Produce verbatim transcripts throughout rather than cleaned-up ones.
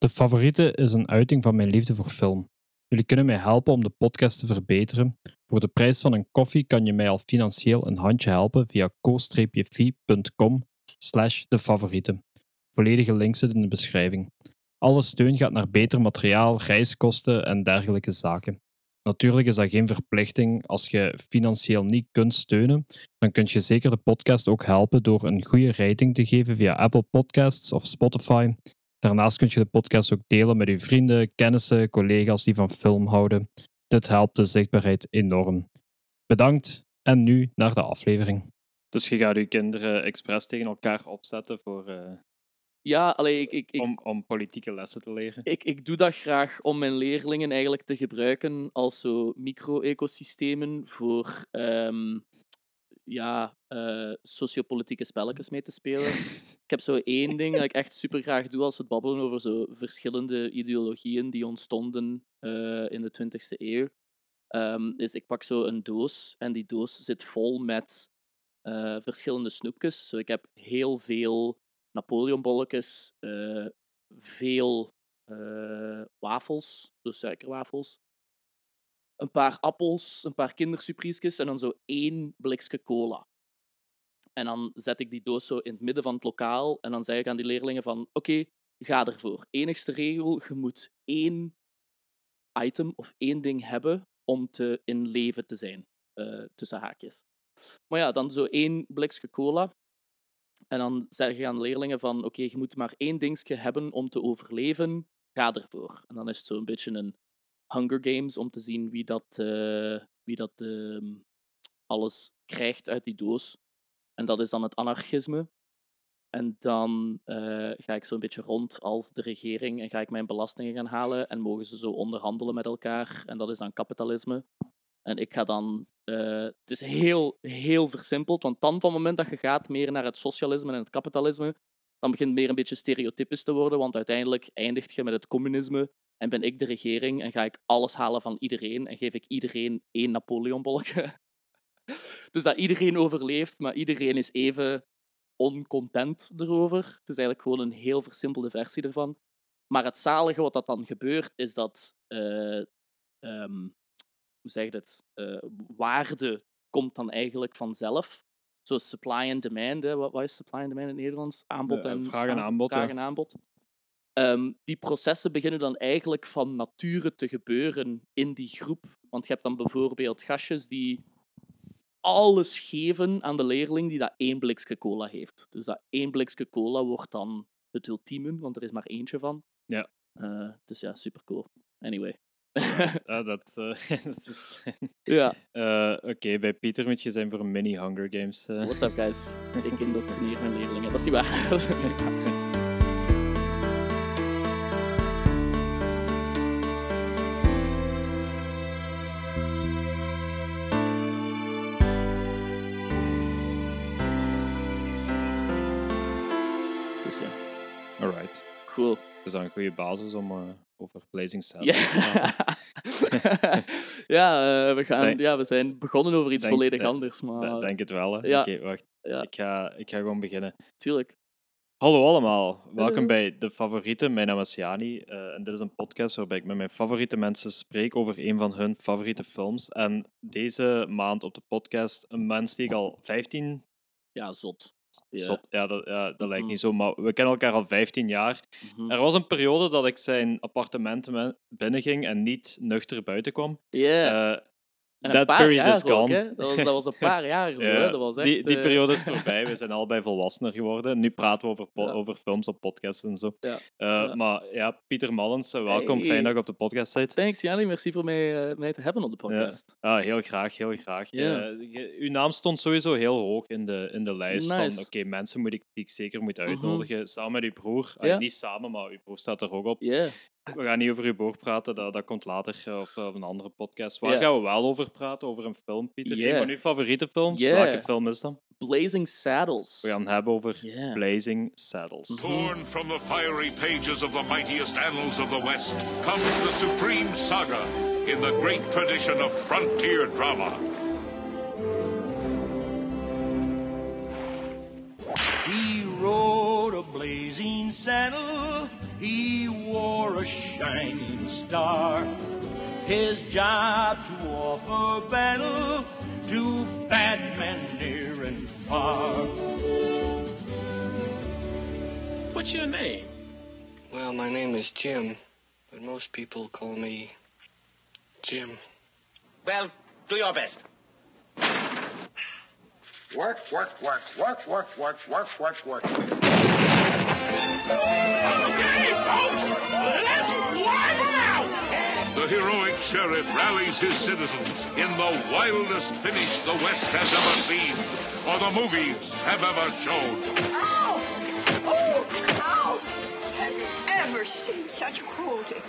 De Favorieten is een uiting van mijn liefde voor film. Jullie kunnen mij helpen om de podcast te verbeteren. Voor de prijs van een koffie kan je mij al financieel een handje helpen via ko-fi.com slash de favorieten. Volledige links zitten in de beschrijving. Alle steun gaat naar beter materiaal, reiskosten en dergelijke zaken. Natuurlijk is dat geen verplichting. Als je financieel niet kunt steunen, dan kun je zeker de podcast ook helpen door een goede rating te geven via Apple Podcasts of Spotify. Daarnaast kun je de podcast ook delen met je vrienden, kennissen, collega's die van film houden. Dit helpt de zichtbaarheid enorm. Bedankt en nu naar de aflevering. Dus je gaat je kinderen expres tegen elkaar opzetten voor... Uh... Ja, allee, ik, ik, ik, om, om politieke lessen te leren. Ik, ik doe dat graag om mijn leerlingen eigenlijk te gebruiken als zo micro-ecosystemen voor um, ja, uh, sociopolitieke spelletjes mee te spelen. Ik heb zo één ding dat ik echt super graag doe als we het babbelen over zo verschillende ideologieën die ontstonden uh, in de twintigste eeuw. Um, is ik pak zo een doos en die doos zit vol met uh, verschillende snoepjes. Zo, ik heb heel veel Napoleonbolletjes, uh, veel uh, wafels, dus suikerwafels, een paar appels, een paar kindersurpriesjes en dan zo één blikje cola. En dan zet ik die doos zo in het midden van het lokaal en dan zeg ik aan die leerlingen van oké, okay, ga ervoor. Enigste regel, je moet één item of één ding hebben om te in leven te zijn, uh, tussen haakjes. Maar ja, dan zo één blikje cola. En dan zeg je aan leerlingen van, oké, okay, je moet maar één dingetje hebben om te overleven, ga ervoor. En dan is het zo'n beetje een Hunger Games om te zien wie dat, uh, wie dat uh, alles krijgt uit die doos. En dat is dan het anarchisme. En dan uh, ga ik zo'n beetje rond als de regering en ga ik mijn belastingen gaan halen en mogen ze zo onderhandelen met elkaar. En dat is dan kapitalisme. En ik ga dan... Uh, het is heel, heel versimpeld, want dan van het moment dat je gaat meer naar het socialisme en het kapitalisme, dan begint het meer een beetje stereotypisch te worden, want uiteindelijk eindigt je met het communisme en ben ik de regering en ga ik alles halen van iedereen en geef ik iedereen één Napoleonbolletje. Dus dat iedereen overleeft, maar iedereen is even oncontent erover. Het is eigenlijk gewoon een heel versimpelde versie ervan. Maar het zalige wat dat dan gebeurt, is dat... Uh, um, hoe zeg je dat? Uh, waarde komt dan eigenlijk vanzelf. Zo supply and demand. Hè? Wat, wat is supply and demand in het Nederlands? Aanbod en, ja, vraag en aanbod. Vraag en aanbod. Um, die processen beginnen dan eigenlijk van nature te gebeuren in die groep. Want je hebt dan bijvoorbeeld gastjes die alles geven aan de leerling die dat één blikje cola heeft. Dus dat één blikje cola wordt dan het ultieme, want er is maar eentje van. Ja. Uh, dus ja, super cool. Anyway. Ah, dat, uh, dat is... Ja. Uh, Oké, okay, bij Pieter moet je zijn voor mini Hunger Games. Uh. What's up, guys? Ik indoctrineer mijn leerlingen. Dat is niet waar. Dus ja. Alright. Cool. Dat is dan een goede basis om... Uh... over Blazing Saddles. Yeah. ja, uh, we gaan, denk, ja, we zijn begonnen over iets denk, volledig denk, anders. Maar... Denk het wel, hè? Ja. Oké, okay, wacht. Ja. Ik, ga, ik ga gewoon beginnen. Tuurlijk. Hallo allemaal. Welkom bij De Favorieten. Mijn naam is Jani. Uh, en dit is een podcast waarbij ik met mijn favoriete mensen spreek over een van hun favoriete films. En deze maand op de podcast een mens die ik al vijftien... Ja, zot. Yeah. Zot, ja, dat, ja, dat mm-hmm. lijkt niet zo, maar we kennen elkaar al vijftien jaar. Mm-hmm. Er was een periode dat ik zijn appartement binnenging en niet nuchter buiten kwam. Ja. Yeah. Uh, that period is gone. Dat was, dat was een paar jaar zo. Ja. Dat was echt, die, die periode is voorbij. We zijn allebei volwassener geworden. Nu praten we over, po- ja. over films op podcasts en zo. Ja. Uh, ja. Maar ja, Pieter Maddens, welkom. Hey. Fijn dat je op de podcast zit. Thanks, Jannie. Merci voor mij, uh, mij te hebben op de podcast. Ja. Ah, heel graag, heel graag. Yeah. Uh, uw naam stond sowieso heel hoog in de, in de lijst. Nice. Van oké, okay, mensen moet ik, die ik zeker moet uitnodigen. Mm-hmm. Samen met uw broer. Yeah. Uh, niet samen, maar uw broer staat er ook op. Ja. Yeah. We gaan niet over uw broer praten, dat, dat komt later op, op een andere podcast. Waar yeah. gaan we wel over praten? Over een film, Pieter? Yeah. Een van uw favoriete films? Yeah. Welke film is dat? Blazing Saddles. We gaan het hebben over yeah. Blazing Saddles. Born from the fiery pages of the mightiest annals of the West comes the supreme saga in the great tradition of frontier drama. He rode a blazing saddle He wore a shining star. His job to offer battle to bad men near and far. What's your name? Well, my name is Jim, but most people call me Jim. Well, do your best. Work, work, work, work, work, work, work, work, work. Okay, folks, let's wipe out! The heroic sheriff rallies his citizens in the wildest finish the West has ever seen, or the movies have ever shown. Ow! Oh! Ow! Have you ever seen such cruelty?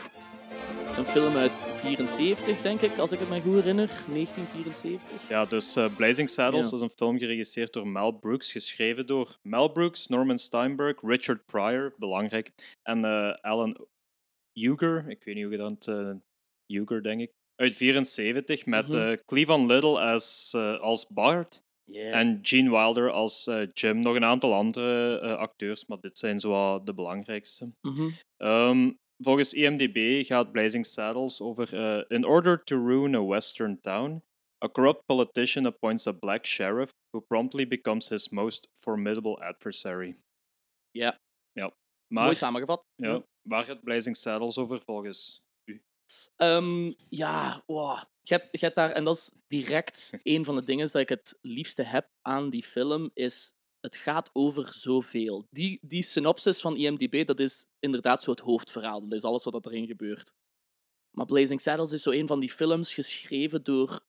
Een film uit vierenzeventig, denk ik, als ik het me goed herinner. negentien vierenzeventig. Ja, dus uh, Blazing Saddles ja. is een film geregisseerd door Mel Brooks, geschreven door Mel Brooks, Norman Steinberg, Richard Pryor, belangrijk, en uh, Alan Uger, ik weet niet hoe je dat... Uh, Uger, denk ik. Uit vierenzeventig, met mm-hmm. uh, Cleavon Little als, uh, als Bart yeah. en Gene Wilder als uh, Jim. Nog een aantal andere uh, acteurs, maar dit zijn zo de belangrijkste. Mm-hmm. Um, Volgens I M D B gaat Blazing Saddles over... Uh, in order to ruin a western town, a corrupt politician appoints a black sheriff who promptly becomes his most formidable adversary. Ja. ja. Maar, mooi samengevat. Ja, waar gaat Blazing Saddles over volgens u? Um, ja, wow. Je hebt daar... En dat is direct een van de dingen dat ik het liefste heb aan die film, is... Het gaat over zoveel. Die, die synopsis van I M D B, dat is inderdaad zo het hoofdverhaal. Dat is alles wat erin gebeurt. Maar Blazing Saddles is zo een van die films geschreven door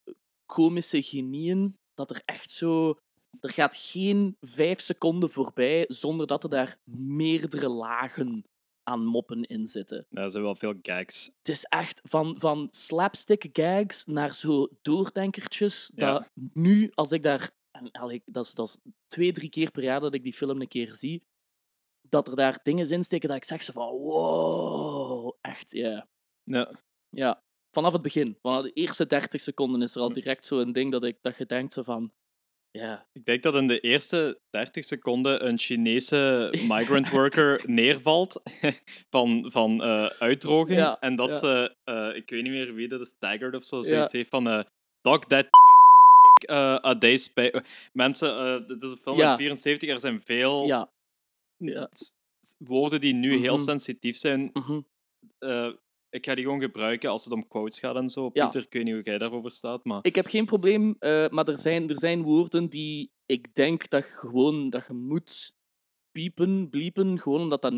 komische genieën. Dat er echt zo... Er gaat geen vijf seconden voorbij zonder dat er daar meerdere lagen aan moppen in zitten. Ja, er zijn wel veel gags. Het is echt van, van slapstick gags naar zo doordenkertjes. Ja. Dat nu, als ik daar... En dat is, dat is twee, drie keer per jaar dat ik die film een keer zie, dat er daar dingen in steken dat ik zeg zo van wow, echt, yeah. ja. Ja. Vanaf het begin, vanaf de eerste dertig seconden is er al direct zo'n ding dat, ik, dat je denkt zo van, ja. Yeah. Ik denk dat in de eerste dertig seconden een Chinese migrant worker neervalt van, van uh, uitdroging. Ja, en dat ja. ze, uh, ik weet niet meer wie, dat is Taggart of zo, zoiets ja. heeft van, uh, dog that Uh, a Day's Pay. Mensen, uh, dit is een film ja. uit vierenzeventig, er zijn veel ja. Ja. woorden die nu mm-hmm. heel sensitief zijn. Mm-hmm. Uh, ik ga die gewoon gebruiken als het om quotes gaat en zo. Ja. Pieter, ik weet niet hoe jij daarover staat. Maar... Ik heb geen probleem, uh, maar er zijn, er zijn woorden die ik denk dat je gewoon dat je moet piepen, bliepen, gewoon omdat dat...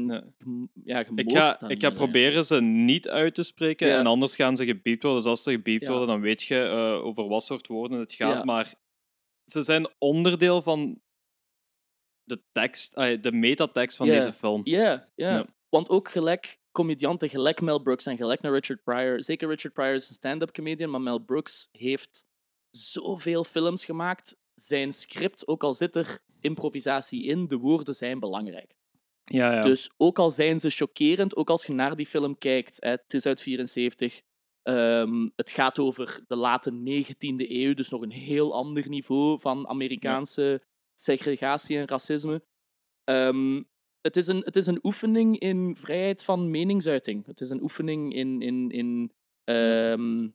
Ja, je ik ga, dan, ik ga ja. proberen ze niet uit te spreken, ja. en anders gaan ze gebiept worden. Dus als ze gebiept ja. worden, dan weet je uh, over wat soort woorden het gaat. Ja. Maar ze zijn onderdeel van de tekst, uh, de metatekst van ja. deze film. Ja, ja, ja. Want ook gelijk comedianten, gelijk Mel Brooks en gelijk naar Richard Pryor. Zeker Richard Pryor is een stand-up comedian, maar Mel Brooks heeft zoveel films gemaakt. Zijn script, ook al zit er improvisatie in, de woorden zijn belangrijk. Ja, ja. Dus ook al zijn ze chockerend, ook als je naar die film kijkt, hè, het is uit vierenzeventig, um, het gaat over de late negentiende eeuw, dus nog een heel ander niveau van Amerikaanse ja. segregatie en racisme. Um, het, is een, het is een oefening in vrijheid van meningsuiting. Het is een oefening in... in, in um,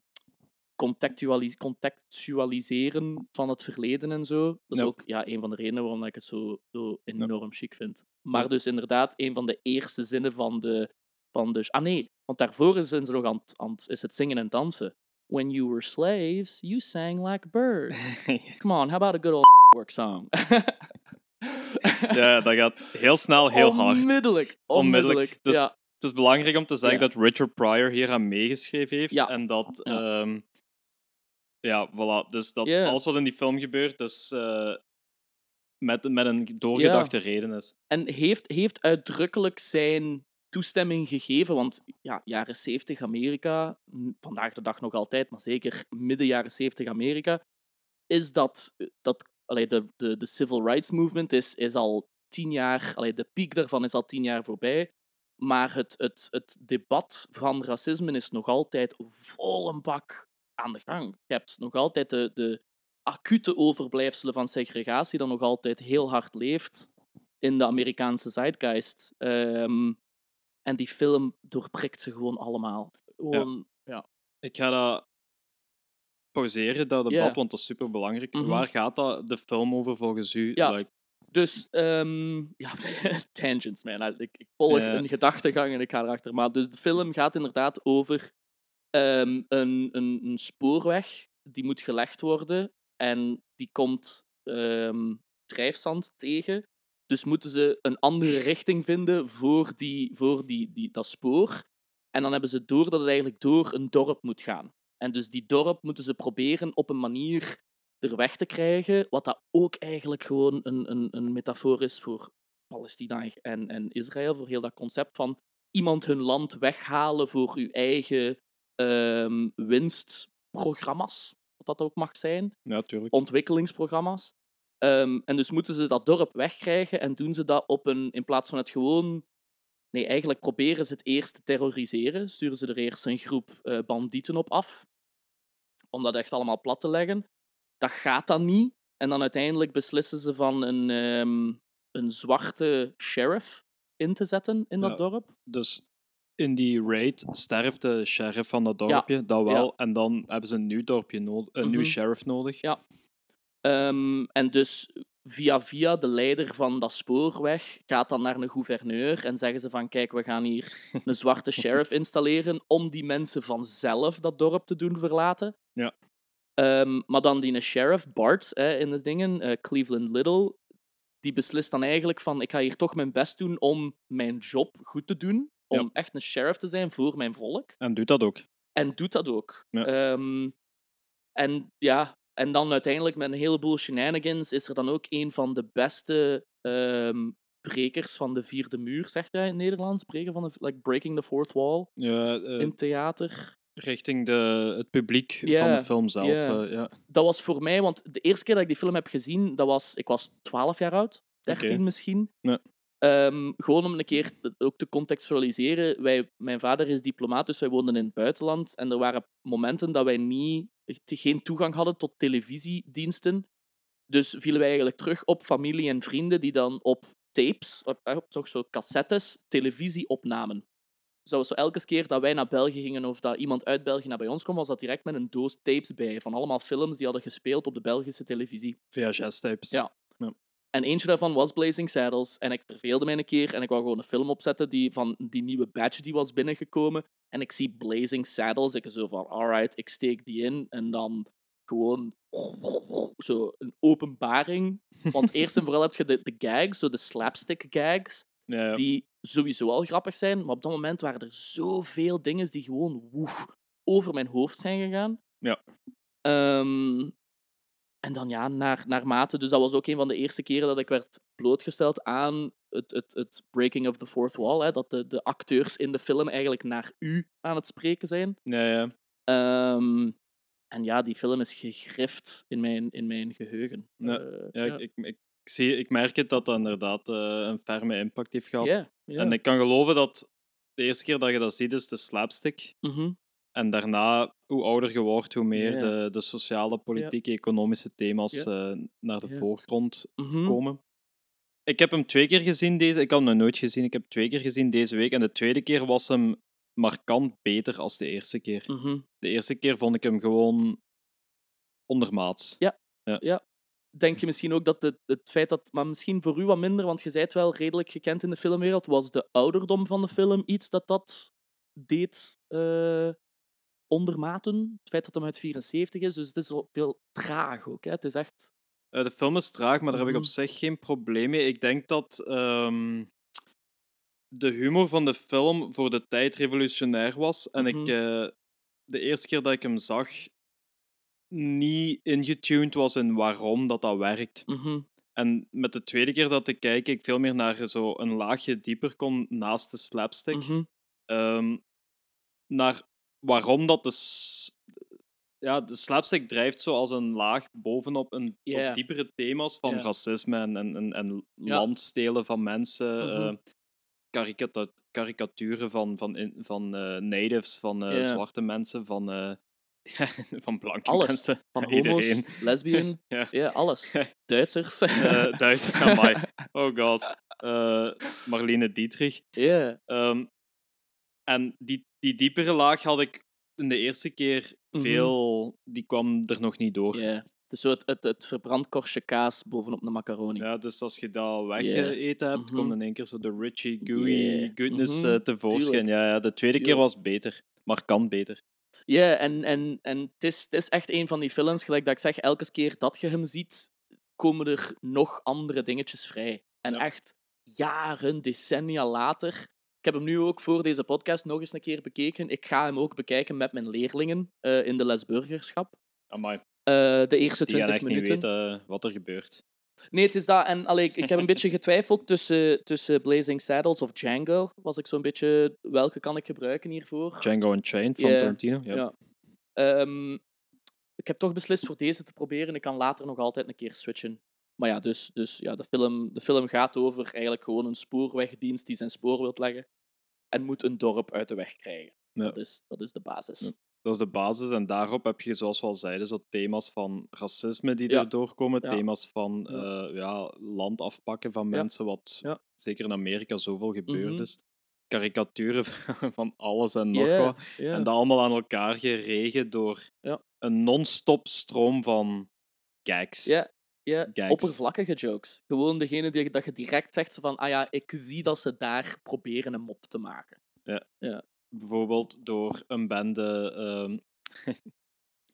Contextualis- contextualiseren van het verleden en zo. Dat is nope. ook ja, een van de redenen waarom ik het zo, zo enorm nope. chic vind. Maar dus inderdaad, een van de eerste zinnen van de... Van de ah nee, want daarvoor zijn ze nog aan, aan is het zingen en dansen. When you were slaves, you sang like birds. Come on, how about a good old work song? Ja, dat gaat heel snel, heel hard. Onmiddellijk. Onmiddellijk, dus ja. Het is belangrijk om te zeggen ja. dat Richard Pryor hier aan meegeschreven heeft. Ja. En dat... Ja. Um, ja, voilà. Dus dat yeah. alles wat in die film gebeurt, dus uh, met, met een doorgedachte yeah. reden is. En heeft, heeft uitdrukkelijk zijn toestemming gegeven, want ja, jaren zeventig Amerika, vandaag de dag nog altijd, maar zeker midden jaren zeventig Amerika, is dat... dat allee, de, de, de civil rights movement is, is al tien jaar... Allee, de piek daarvan is al tien jaar voorbij. Maar het, het, het debat van racisme is nog altijd vol een bak aan de gang. Je hebt nog altijd de, de acute overblijfselen van segregatie dat nog altijd heel hard leeft in de Amerikaanse zeitgeist. Um, En die film doorprikt ze gewoon allemaal. Gewoon... Ja. Ja. Ik ga dat pauzeren, dat debat, yeah. want dat is superbelangrijk. Mm-hmm. Waar gaat dat, de film over volgens u? Ja. Like... Dus, um, ja, tangents, man. Ik, ik volg yeah. een gedachtegang en ik ga erachter. Maar dus de film gaat inderdaad over um, een, een, een spoorweg die moet gelegd worden. En die komt um, drijfzand tegen. Dus moeten ze een andere richting vinden voor, die, voor die, die, dat spoor. En dan hebben ze door dat het eigenlijk door een dorp moet gaan. En dus die dorp moeten ze proberen op een manier er weg te krijgen. Wat dat ook eigenlijk gewoon een, een, een metafoor is voor Palestina en, en Israël. Voor heel dat concept van iemand hun land weghalen voor uw eigen um, winstprogramma's. Wat dat ook mag zijn. Ja, tuurlijk. Ontwikkelingsprogramma's. Um, en dus moeten ze dat dorp wegkrijgen en doen ze dat op een... In plaats van het gewoon... Nee, eigenlijk proberen ze het eerst te terroriseren. Sturen ze er eerst een groep uh, bandieten op af. Om dat echt allemaal plat te leggen. Dat gaat dan niet. En dan uiteindelijk beslissen ze van een, um, een zwarte sheriff in te zetten in dat ja, dorp. Dus in die raid sterft de sheriff van dat dorpje. Ja. Dat wel. Ja. En dan hebben ze een nieuw dorpje nodig. Een mm-hmm. nieuw sheriff nodig. Ja. Um, en dus via via de leider van dat spoorweg gaat dan naar een gouverneur en zeggen ze van kijk, we gaan hier een zwarte sheriff installeren om die mensen vanzelf dat dorp te doen verlaten. Ja. Um, maar dan die sheriff, Bart, hè, in de dingen, uh, Cleavon Little, die beslist dan eigenlijk van ik ga hier toch mijn best doen om mijn job goed te doen, om ja. echt een sheriff te zijn voor mijn volk. En doet dat ook. En doet dat ook. Ja. Um, en ja... En dan uiteindelijk met een heleboel shenanigans is er dan ook een van de beste um, brekers van de vierde muur, zegt hij in het Nederlands. Breken van de, like breaking the fourth wall ja, uh, in theater. Richting de, het publiek yeah, van de film zelf. Yeah. Uh, ja. Dat was voor mij, want de eerste keer dat ik die film heb gezien, dat was, ik was twaalf jaar oud, dertien okay. misschien. Ja. Um, gewoon om een keer ook te contextualiseren. Wij, mijn vader is diplomaat, dus wij woonden in het buitenland. En er waren momenten dat wij niet... geen toegang hadden tot televisiediensten. Dus vielen wij eigenlijk terug op familie en vrienden die dan op tapes, op, op toch zo cassettes, televisie opnamen. Zo, zo elke keer dat wij naar België gingen of dat iemand uit België naar bij ons kwam, was dat direct met een doos tapes bij, van allemaal films die hadden gespeeld op de Belgische televisie. V H S-tapes. Ja. ja. En eentje daarvan was Blazing Saddles. En ik verveelde mij een keer en ik wou gewoon een film opzetten die van die nieuwe badge die was binnengekomen. En ik zie Blazing Saddles. Ik zo van, alright, ik steek die in. En dan gewoon zo een openbaring. Want eerst en vooral heb je de, de gags, zo de slapstick gags, ja. die sowieso al grappig zijn. Maar op dat moment waren er zoveel dingen die gewoon woef, over mijn hoofd zijn gegaan. Ja. Um, en dan ja, naar, naar mate. Dus dat was ook een van de eerste keren dat ik werd blootgesteld aan... Het, het, het breaking of the fourth wall, hè, dat de, de acteurs in de film eigenlijk naar u aan het spreken zijn. Ja, ja. Um, en ja, die film is gegrift in mijn, in mijn geheugen. Ja, uh, ja, ja. Ik, ik, ik, zie, ik merk het dat dat inderdaad uh, een ferme impact heeft gehad. Yeah, yeah. En ik kan geloven dat de eerste keer dat je dat ziet is de slapstick. Mm-hmm. En daarna, hoe ouder je wordt, hoe meer yeah. de, de sociale, politieke, yeah. economische thema's yeah. uh, naar de yeah. voorgrond mm-hmm. komen. Ik heb hem twee keer gezien deze... Ik had hem nog nooit gezien. Ik heb hem twee keer gezien deze week. En de tweede keer was hem markant beter dan de eerste keer. Mm-hmm. De eerste keer vond ik hem gewoon ondermaats. Ja. ja. ja. Denk je misschien ook dat de, het feit dat... Maar misschien voor u wat minder, want je bent wel redelijk gekend in de filmwereld. Was de ouderdom van de film iets dat dat deed uh, ondermaten? Het feit dat hem uit vierenzeventig is. Dus het is veel traag ook. Hè? Het is echt... Uh, de film is traag, maar daar heb ik op zich geen probleem mee. Ik denk dat um, de humor van de film voor de tijd revolutionair was. En mm-hmm. ik uh, de eerste keer dat ik hem zag, niet ingetuned was in waarom dat, dat werkt. Mm-hmm. En met de tweede keer dat ik kijk, ik veel meer naar zo een laagje dieper kon naast de slapstick. Mm-hmm. Um, naar waarom dat de... S- Ja, de slapstick drijft zo als een laag bovenop een yeah. op diepere thema's van yeah. racisme en, en, en, en ja. landstelen van mensen, mm-hmm. uh, karikata- karikaturen van, van, in, van uh, natives, van uh, yeah. zwarte mensen, van, uh, van blanke alles. Mensen. Van homo's, lesbiën, ja. ja, alles. Duitsers. uh, Duitsers, amai. Oh god. Uh, Marlene Dietrich. Yeah. Um, En die, die diepere laag had ik in de eerste keer veel... Mm-hmm. Die kwam er nog niet door. Yeah. Het is zo het, het, het verbrand korstje kaas bovenop de macaroni. Ja, dus als je dat weggeëten yeah. hebt, mm-hmm. komt in één keer zo de richie, gooey yeah. goodness mm-hmm. uh, tevoorschijn. Ja, ja, de tweede Tuurlijk. keer was beter, maar kan beter. Ja, yeah, en, en, en het is, het is echt een van die films, gelijk dat ik zeg, elke keer dat je hem ziet, komen er nog andere dingetjes vrij. En ja. echt jaren, decennia later... Ik heb hem nu ook voor deze podcast nog eens een keer bekeken. Ik ga hem ook bekijken met mijn leerlingen uh, in de lesburgerschap. Amai. Uh, de eerste twintig minuten. Die gaan echt niet weten wat er gebeurt. Nee, het is dat. En allee, ik heb een beetje getwijfeld tussen, tussen Blazing Saddles of Django. Was ik zo'n beetje... Welke kan ik gebruiken hiervoor? Django Unchained van yeah. Tarantino. Ja. ja. Um, ik heb toch beslist voor deze te proberen. Ik kan later nog altijd een keer switchen. Maar ja, dus, dus ja, de, film, de film gaat over eigenlijk gewoon een spoorwegdienst die zijn spoor wil leggen. En moet een dorp uit de weg krijgen. Ja. Dat is, dat is de basis. Ja. Dat is de basis en daarop heb je, zoals we al zeiden, zo thema's van racisme die ja. er doorkomen, ja. thema's van ja. Uh, ja, land afpakken van ja. mensen, wat ja. zeker in Amerika zoveel gebeurd mm-hmm. is. Karikaturen van alles en nog yeah. wat. Yeah. En dat allemaal aan elkaar geregen door ja. een non-stop stroom van gags. Ja, yeah. yeah. gags. Oppervlakkige jokes. Gewoon degene die dat je direct zegt van, ah ja, ik zie dat ze daar proberen een mop te maken. Ja. ja. Bijvoorbeeld door een bende um,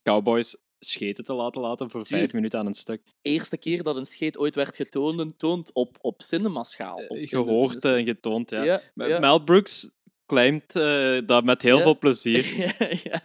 cowboys scheten te laten laten voor vijf minuten aan een stuk. Eerste keer dat een scheet ooit werd getoond, toont op, op cinemaschaal. Op Gehoord en uh, getoond, ja. Ja, ja. Mel Brooks claimt uh, dat met heel ja. veel plezier. ja, ja.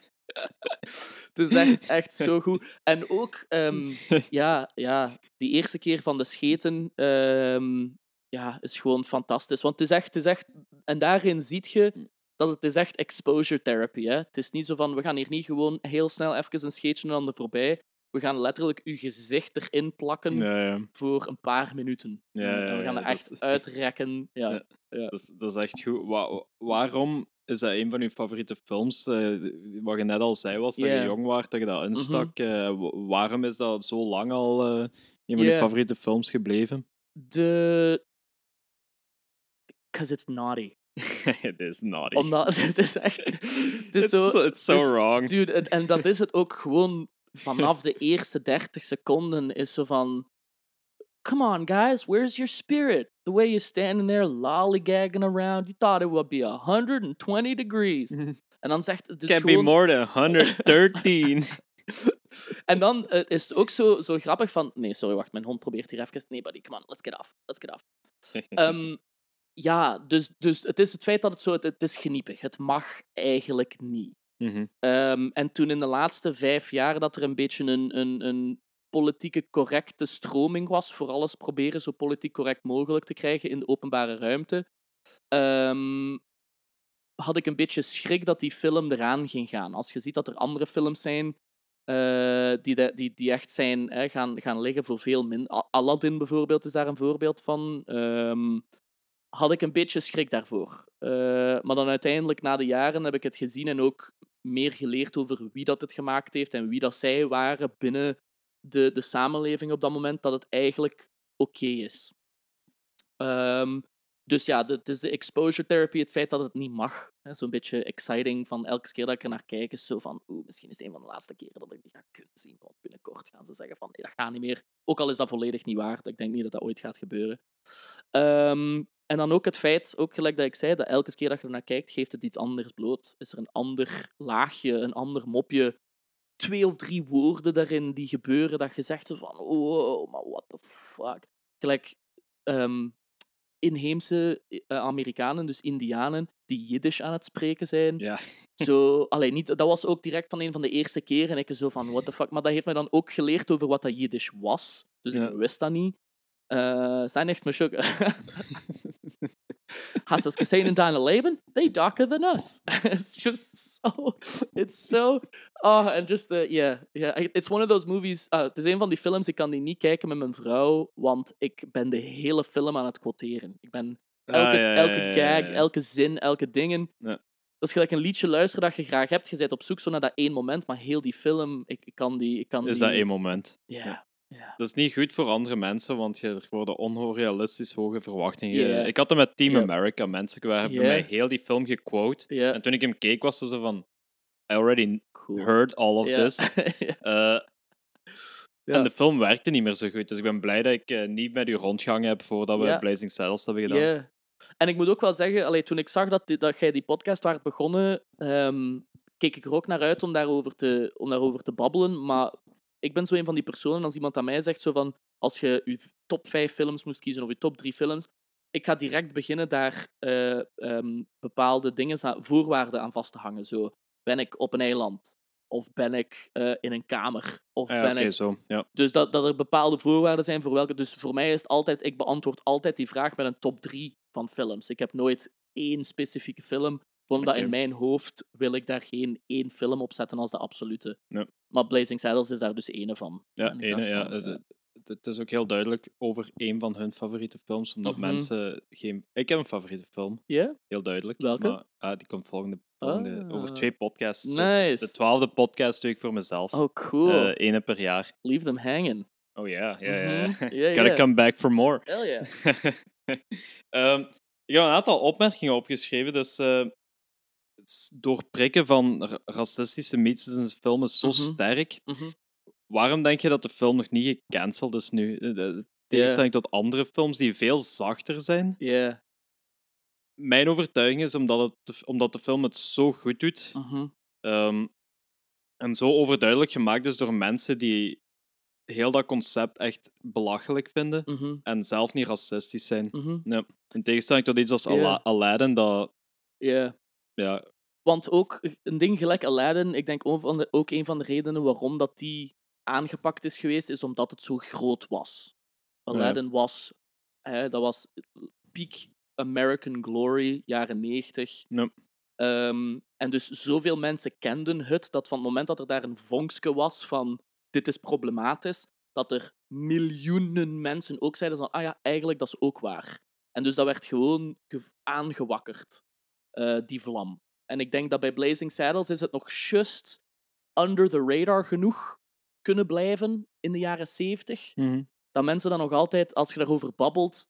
Het is echt, echt zo goed. En ook, um, ja, ja, die eerste keer van de scheten... Um, ja, is gewoon fantastisch. Want het is echt... Het is echt en daarin zie je... dat het is echt exposure therapy. Hè? Het is niet zo van, we gaan hier niet gewoon heel snel even een scheetje aan de voorbij. We gaan letterlijk uw gezicht erin plakken ja, ja. voor een paar minuten. Ja, ja, en we gaan ja, er echt is... uitrekken. Ja, ja, ja. Dat, is, dat is echt goed. Wa- waarom is dat een van uw favoriete films? Uh, wat je net al zei, was dat yeah. je jong was, dat je dat instak. Mm-hmm. Uh, waarom is dat zo lang al uh, een van uw yeah. favoriete films gebleven? De... 'Cause it's naughty. Het is naughty. Omdat, het is echt... Het is it's zo, so, it's so is, wrong. Dude, en, en dat is het ook gewoon vanaf de eerste dertig seconden is zo van... Come on, guys, where's your spirit? The way you're standing there lollygagging around. You thought it would be one hundred twenty degrees. En dan zegt... Het dus Can gewoon, be more than one hundred thirteen. En dan uh, is het ook zo, zo grappig van... Nee, sorry, wacht, mijn hond probeert hier even... Nee, buddy, come on, let's get off. Let's get off. Um, Ja, dus, dus het is het feit dat het zo... Het, het is geniepig. Het mag eigenlijk niet. Mm-hmm. Um, en toen in de laatste vijf jaar dat er een beetje een, een, een politieke correcte stroming was, voor alles proberen zo politiek correct mogelijk te krijgen in de openbare ruimte, um, had ik een beetje schrik dat die film eraan ging gaan. Als je ziet dat er andere films zijn uh, die, de, die, die echt zijn hè, gaan, gaan liggen voor veel minder... Aladdin bijvoorbeeld is daar een voorbeeld van... Um, had ik een beetje schrik daarvoor. Uh, maar dan uiteindelijk, na de jaren, heb ik het gezien en ook meer geleerd over wie dat het gemaakt heeft en wie dat zij waren binnen de, de samenleving op dat moment, dat het eigenlijk oké is. Um, dus ja, het is de exposure therapy, het feit dat het niet mag. Hè, zo'n beetje exciting van elke keer dat ik er naar kijk, is zo van, oeh, misschien is het een van de laatste keren dat ik die ga kunnen zien. Want binnenkort gaan ze zeggen van, nee, dat gaat niet meer. Ook al is dat volledig niet waar. Ik denk niet dat dat ooit gaat gebeuren. Um, En dan ook het feit, ook gelijk dat ik zei, dat elke keer dat je er naar kijkt, geeft het iets anders bloot. Is er een ander laagje, een ander mopje, twee of drie woorden daarin die gebeuren, dat je zegt van, oh, maar what the fuck. Gelijk um, inheemse Amerikanen, dus Indianen, die Jiddisch aan het spreken zijn. Ja. Zo, allee, niet, dat was ook direct van een van de eerste keren. En ik zo van, what the fuck. Maar dat heeft mij dan ook geleerd over wat dat Jiddisch was. Dus ja. ik wist dat niet. Uh, zijn echt mijn sugar. Hast du es gesehen in deinem Leben? They darker than us. It's just so... It's so... Oh, and just the... Yeah, yeah. It's one of those movies... Uh, het is een van die films, ik kan die niet kijken met mijn vrouw, want ik ben de hele film aan het quoteren. Ik ben elke, ah, ja, elke ja, ja, ja, ja. gag, elke zin, elke dingen... Ja. Dat is gelijk een liedje luisteren dat je graag hebt. Je bent op zoek zo naar dat één moment, maar heel die film, ik, ik kan die... Ik kan is die... dat één moment? Yeah. Ja. Ja. Dat is niet goed voor andere mensen, want je, er worden onrealistisch hoge verwachtingen. Yeah. Ik had hem met Team yeah. America. Mensen waren yeah. bij mij heel die film gequote. Yeah. En toen ik hem keek, was ze zo van... I already cool. heard all of yeah. this. yeah. uh, Ja. En de film werkte niet meer zo goed. Dus ik ben blij dat ik uh, niet met u rondgang heb voordat we ja. Blazing Saddles hebben gedaan. Yeah. En ik moet ook wel zeggen, allee, toen ik zag dat, die, dat jij die podcast waart begonnen, um, keek ik er ook naar uit om daarover, te, om daarover te babbelen. Maar ik ben zo een van die personen, als iemand aan mij zegt, zo van, als je je top vijf films moest kiezen of je top drie films, ik ga direct beginnen daar uh, um, bepaalde dingen, voorwaarden aan vast te hangen. Zo, ben ik op een eiland? Of ben ik uh, in een kamer? Of ja, ben okay, ik... Zo, ja. Dus dat, dat er bepaalde voorwaarden zijn voor welke... Dus voor mij is het altijd... Ik beantwoord altijd die vraag met een top drie van films. Ik heb nooit één specifieke film. Omdat okay. in mijn hoofd wil ik daar geen één film op zetten als de absolute. Ja. Maar Blazing Saddles is daar dus ene van. Ja, ene, dacht, ja. Uh, het is ook heel duidelijk over één van hun favoriete films. Omdat mm-hmm. mensen geen... Ik heb een favoriete film. Ja? Yeah? Heel duidelijk. Welke? Maar, ah, die komt volgende... De, ah. Over twee podcasts. Nice. De twaalfde podcast doe ik voor mezelf. Oh, cool. Uh, Ene per jaar. Leave them hanging. Oh ja, ja, ja. Gotta come back for more. Hell yeah. um, ik heb een aantal opmerkingen opgeschreven, dus uh, doorprikken van r- racistische mythes in filmen is zo mm-hmm. sterk. Mm-hmm. Waarom denk je dat de film nog niet gecanceld is nu? Uh, de tegenstelling yeah. tot andere films die veel zachter zijn. Ja. Yeah. Mijn overtuiging is omdat, het, omdat de film het zo goed doet. Uh-huh. Um, en zo overduidelijk gemaakt is door mensen die heel dat concept echt belachelijk vinden. Uh-huh. En zelf niet racistisch zijn. Uh-huh. Ja. In tegenstelling tot iets als yeah. Ala- Aladdin. Dat... Yeah. Ja. Want ook een ding gelijk Aladdin, ik denk ook een van de redenen waarom dat die aangepakt is geweest, is omdat het zo groot was. Aladdin yeah. was... Hè, dat was piek... American Glory, jaren negentig. Nope. Um, en dus zoveel mensen kenden het, dat van het moment dat er daar een vonkske was van dit is problematisch, dat er miljoenen mensen ook zeiden van ah ja, eigenlijk dat is ook waar. En dus dat werd gewoon ge- aangewakkerd, uh, die vlam. En ik denk dat bij Blazing Saddles is het nog just under the radar genoeg kunnen blijven in de jaren zeventig. Mm-hmm. Dat mensen dan nog altijd, als je daarover babbelt,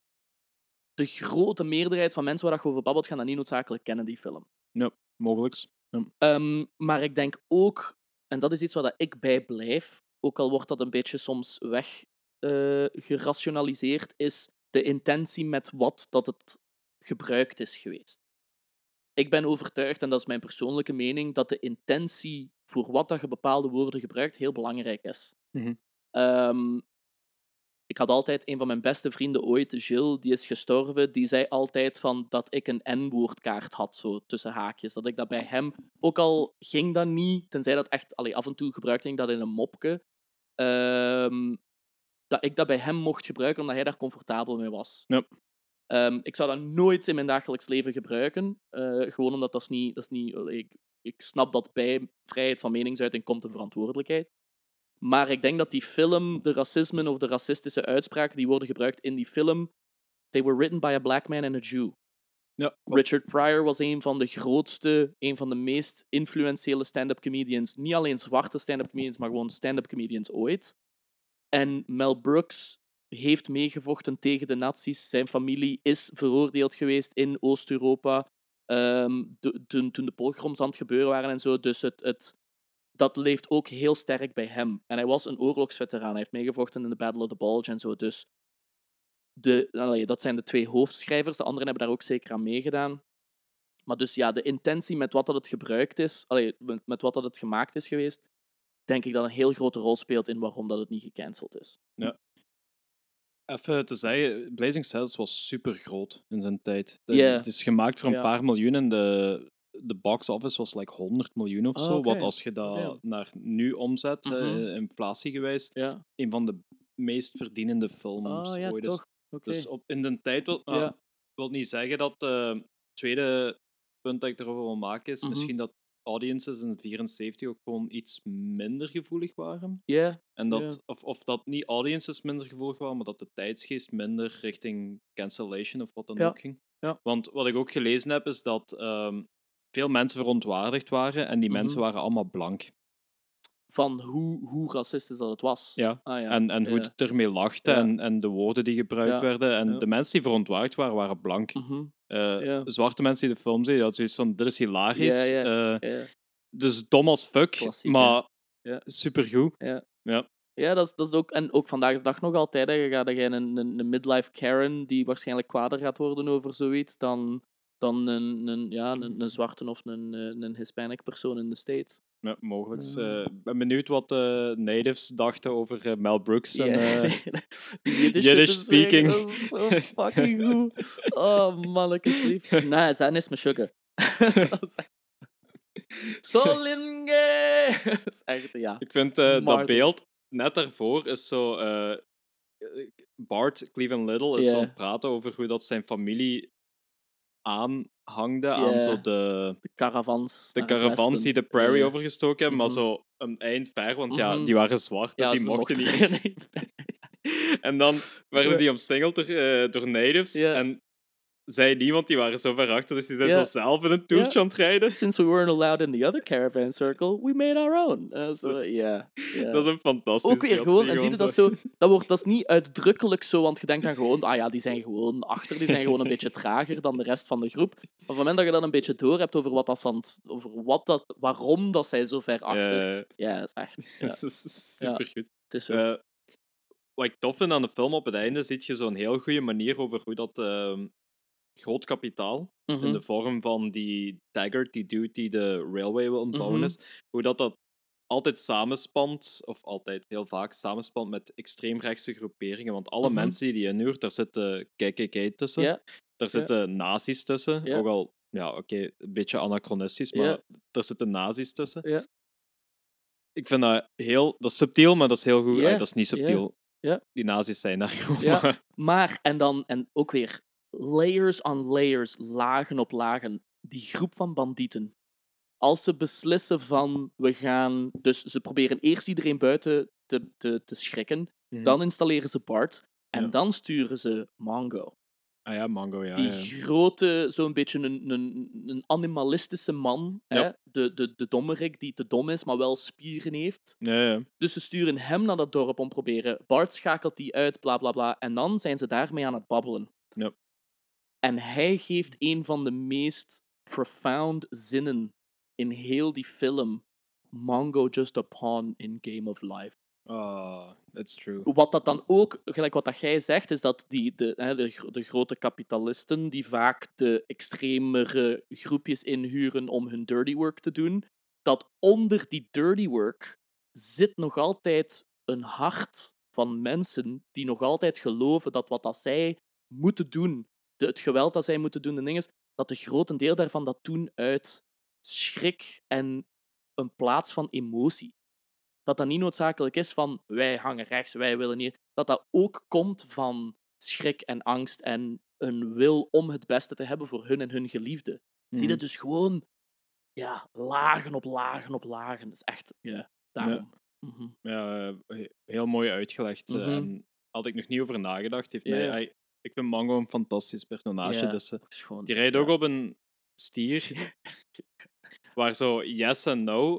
de grote meerderheid van mensen waar je over babbelt gaan dat niet noodzakelijk kennen, die film. Ja, mogelijks. Ja. Um, maar ik denk ook, en dat is iets waar ik bij blijf, ook al wordt dat een beetje soms weggerationaliseerd, uh, is de intentie met wat dat het gebruikt is geweest. Ik ben overtuigd, en dat is mijn persoonlijke mening, dat de intentie voor wat dat je bepaalde woorden gebruikt heel belangrijk is. Mm-hmm. Um, Ik had altijd een van mijn beste vrienden ooit, Gilles, die is gestorven, die zei altijd van dat ik een N-woordkaart had, zo tussen haakjes. Dat ik dat bij hem, ook al ging dat niet, tenzij dat echt, allee, af en toe gebruikte ik dat in een mopje, um, dat ik dat bij hem mocht gebruiken omdat hij daar comfortabel mee was. Yep. Um, ik zou dat nooit in mijn dagelijks leven gebruiken, uh, gewoon omdat dat is niet... Dat is niet ik, ik snap dat bij vrijheid van meningsuiting komt een verantwoordelijkheid. Maar ik denk dat die film, de racismen of de racistische uitspraken die worden gebruikt in die film, they were written by a black man and a Jew. Ja, Richard Pryor was een van de grootste, een van de meest influentiële stand-up comedians. Niet alleen zwarte stand-up comedians, maar gewoon stand-up comedians ooit. En Mel Brooks heeft meegevochten tegen de nazi's. Zijn familie is veroordeeld geweest in Oost-Europa um, de, toen, toen de pogroms aan het gebeuren waren en zo. Dus het... het dat leeft ook heel sterk bij hem. En hij was een oorlogsveteraan. Hij heeft meegevochten in de Battle of the Bulge en zo. Dus de, allee, dat zijn de twee hoofdschrijvers. De anderen hebben daar ook zeker aan meegedaan. Maar dus ja, de intentie met wat dat het gebruikt is, allee, met wat dat het gemaakt is geweest, denk ik dat een heel grote rol speelt in waarom dat het niet gecanceld is. Ja. Even te zeggen, Blazing Saddles was super groot in zijn tijd. De, yeah. Het is gemaakt voor een ja. paar miljoen en de... de box office was like honderd miljoen of zo. Oh, okay. Wat als je dat yeah. naar nu omzet, mm-hmm. eh, inflatiegewijs, yeah. een van de meest verdienende films oh, ja, ooit is. Okay. Dus op, in de tijd wil yeah. ah, wil niet zeggen dat het uh, tweede punt dat ik erover wil maken is, mm-hmm. misschien dat audiences in vierenzeventig ook gewoon iets minder gevoelig waren. Ja. Yeah. En dat, yeah. of, of dat niet audiences minder gevoelig waren, maar dat de tijdsgeest minder richting cancellation of wat dan ja. ook ging. Ja. Want wat ik ook gelezen heb, is dat um, veel mensen verontwaardigd waren en die mm-hmm. mensen waren allemaal blank. van hoe, hoe racistisch dat het was. Ja. Ah, ja. En, en hoe het ermee lachte, ja. en, en de woorden die gebruikt ja. werden. En ja. de mensen die verontwaardigd waren, waren blank. Mm-hmm. Uh, ja. Zwarte mensen die de film zien, hadden zoiets van, dit is hilarisch. Ja, ja. Uh, ja. Dus dom als fuck, klassiek, maar ja. supergoed. Ja. Ja. Ja, dat is, dat is ook... En ook vandaag de dag nog altijd. Hè. Je gaat een, een, een midlife Karen die waarschijnlijk kwader gaat worden over zoiets dan, dan een, een, ja, een, een zwarte of een, een Hispanic persoon in de States. Ja, mogelijk. Ik uh, ben benieuwd wat de uh, natives dachten over uh, Mel Brooks en yeah. uh, Yiddish, Yiddish speaking. Zo fucking goed. Oh, mannetjes lief. Nee, zijn is mijn sugar. Solinge! Dat is echt, ja. Ik vind uh, dat beeld... Net daarvoor is zo... Uh, Bart, Cleavon Little, is yeah. zo aan het praten over hoe dat zijn familie aanhangde yeah. aan zo de... De caravans. De caravans die de prairie yeah. overgestoken hebben, mm-hmm. maar zo een eind ver, want mm-hmm. ja, die waren zwart, dus ja, die mochten niet. En dan werden die omsingeld door, uh, door natives yeah. en... Zei niemand, die waren zo ver achter, dus die zijn yeah. zo zelf in een toertje yeah. aan het rijden. Since we weren't allowed in the other caravan circle, we made our own. Uh, so, dus, yeah, yeah. Dat is een fantastisch ook weer beeld, gewoon, en zie je dat zo... Dat, wordt, dat is niet uitdrukkelijk zo, want je denkt dan gewoon... Ah ja, die zijn gewoon achter, die zijn gewoon een beetje trager dan de rest van de groep. Maar op het moment dat je dan een beetje door hebt over, wat dat, over wat dat, waarom dat zij zo ver achter... Uh, ja, dat is echt... Ja. Dat is supergoed. Ja, het is zo. Uh, wat ik tof vind aan de film, op het einde zie je zo'n heel goede manier over hoe dat... Uh, groot kapitaal, mm-hmm. in de vorm van die Taggart, die dude die de railway wil ontbouwen mm-hmm. is, hoe dat dat altijd samenspant, of altijd heel vaak samenspant met extreemrechtse groeperingen, want alle mm-hmm. mensen die die inhuurt, daar zitten K K K tussen, yeah. daar zitten yeah. nazi's tussen, yeah. ook al, ja, oké, okay, een beetje anachronistisch, maar yeah. daar zitten nazi's tussen. Yeah. Ik vind dat heel, dat is subtiel, maar dat is heel goed, yeah. ah, dat is niet subtiel. Yeah. Yeah. Die nazi's zijn daar gewoon. Yeah. Maar, en dan, en ook weer, layers on layers, lagen op lagen. Die groep van bandieten. Als ze beslissen van, we gaan... Dus ze proberen eerst iedereen buiten te, te, te schrikken. Mm-hmm. Dan installeren ze Bart. En ja. dan sturen ze Mongo. Ah ja, Mongo, ja. Die ja. grote, zo'n beetje een, een, een animalistische man. Ja. Hè? De, de, de dommerik die te dom is, maar wel spieren heeft. Ja, ja. Dus ze sturen hem naar dat dorp om te proberen. Bart schakelt die uit, bla bla bla. En dan zijn ze daarmee aan het babbelen. Ja. En hij geeft een van de meest profound zinnen in heel die film. Mongo just a pawn in game of life. Ah, oh, that's true. Wat dat dan ook, gelijk wat dat jij zegt, is dat die, de, de, de grote kapitalisten die vaak de extremere groepjes inhuren om hun dirty work te doen, dat onder die dirty work zit nog altijd een hart van mensen die nog altijd geloven dat wat dat zij moeten doen, De, het geweld dat zij moeten doen, de ding is, dat de grote deel daarvan dat doen uit schrik en een plaats van emotie. Dat dat niet noodzakelijk is van, wij hangen rechts, wij willen hier. Dat dat ook komt van schrik en angst en een wil om het beste te hebben voor hun en hun geliefden. Mm-hmm. Zie je, dus gewoon ja, lagen op lagen op lagen. Dat is echt, ja, daarom. Ja, mm-hmm. ja heel mooi uitgelegd. Mm-hmm. Uh, had ik nog niet over nagedacht. Heeft ja. mij... Ik vind Mongo een fantastisch personage. Yeah, dus, uh, die rijdt ook ja. op een stier, stier. waar zo yes en no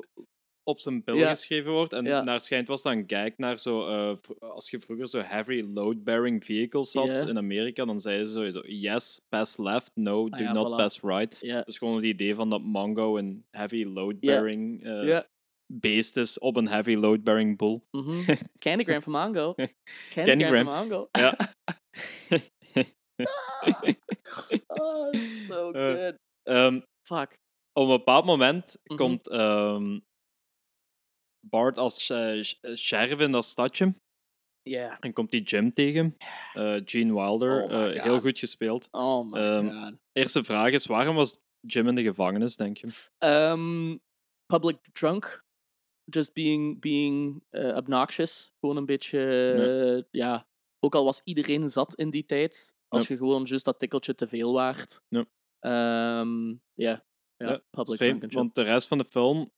op zijn bil yeah. geschreven wordt. En yeah. naar schijnt was dan kijk naar zo... Uh, v- als je vroeger zo heavy load-bearing vehicles had yeah. in Amerika, dan zeiden ze zo yes, pass left, no, do ah, ja, not voilà. pass right. Yeah. Dus gewoon het idee van dat Mongo een heavy load-bearing... Yeah. Uh, yeah. beest is op een heavy load-bearing bull. Mm-hmm. Candygram van Mongo. Candygram van Mongo. Ja. Oh, so good. Uh, um, Fuck. Op een bepaald moment mm-hmm. komt um, Bart als uh, sheriff in dat stadje. Ja. Yeah. En komt die Jim tegen. Uh, Gene Wilder. Oh uh, heel goed gespeeld. Oh my um, god. Eerste vraag is, waarom was Jim in de gevangenis, denk je? Um, public drunk. Just being, being uh, obnoxious. Gewoon een beetje... Uh, nee. Ja... Ook al was iedereen zat in die tijd, als je ja. gewoon just dat tikkeltje te veel waard. Ja. Um, yeah. ja, ja public vreemd, want de rest van de film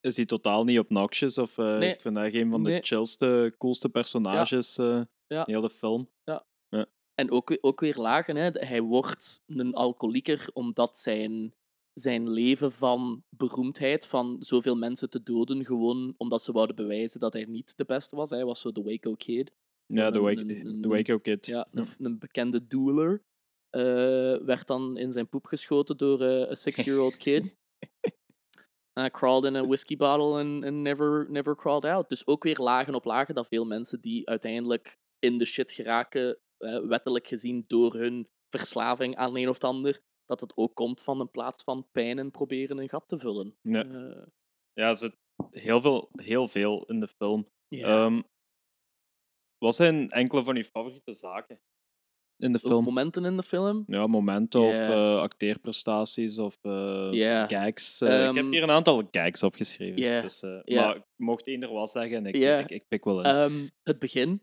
is die totaal niet obnoxious. Of, uh, nee. Ik vind dat een van de nee. chillste, coolste personages ja. uh, ja. in heel de film. Ja. Ja. En ook, ook weer lagen. Hè? Hij wordt een alcoholieker omdat zijn zijn leven van beroemdheid, van zoveel mensen te doden, gewoon omdat ze wouden bewijzen dat hij niet de beste was. Hij was zo de Waco Kid. Ja, de Waco, een, de Waco Kid. Ja, een, een bekende dueler. Uh, werd dan in zijn poep geschoten door een uh, six-year-old kid. Uh, crawled in a whiskey bottle and, and never, never crawled out. Dus ook weer lagen op lagen dat veel mensen die uiteindelijk in de shit geraken, uh, wettelijk gezien door hun verslaving aan een of het ander, dat het ook komt van een plaats van pijn en proberen een gat te vullen. Nee. Uh, ja, er zit heel veel, heel veel in de film. Yeah. Um, wat zijn enkele van je favoriete zaken in de dus film? Momenten in de film? Ja, momenten yeah. of uh, acteerprestaties of uh, yeah. gags. Uh, um, ik heb hier een aantal gags opgeschreven. Yeah. Dus, uh, yeah. Maar ik mocht één er wel zeggen en ik, yeah. ik, ik, ik pik wel in. Um, het begin.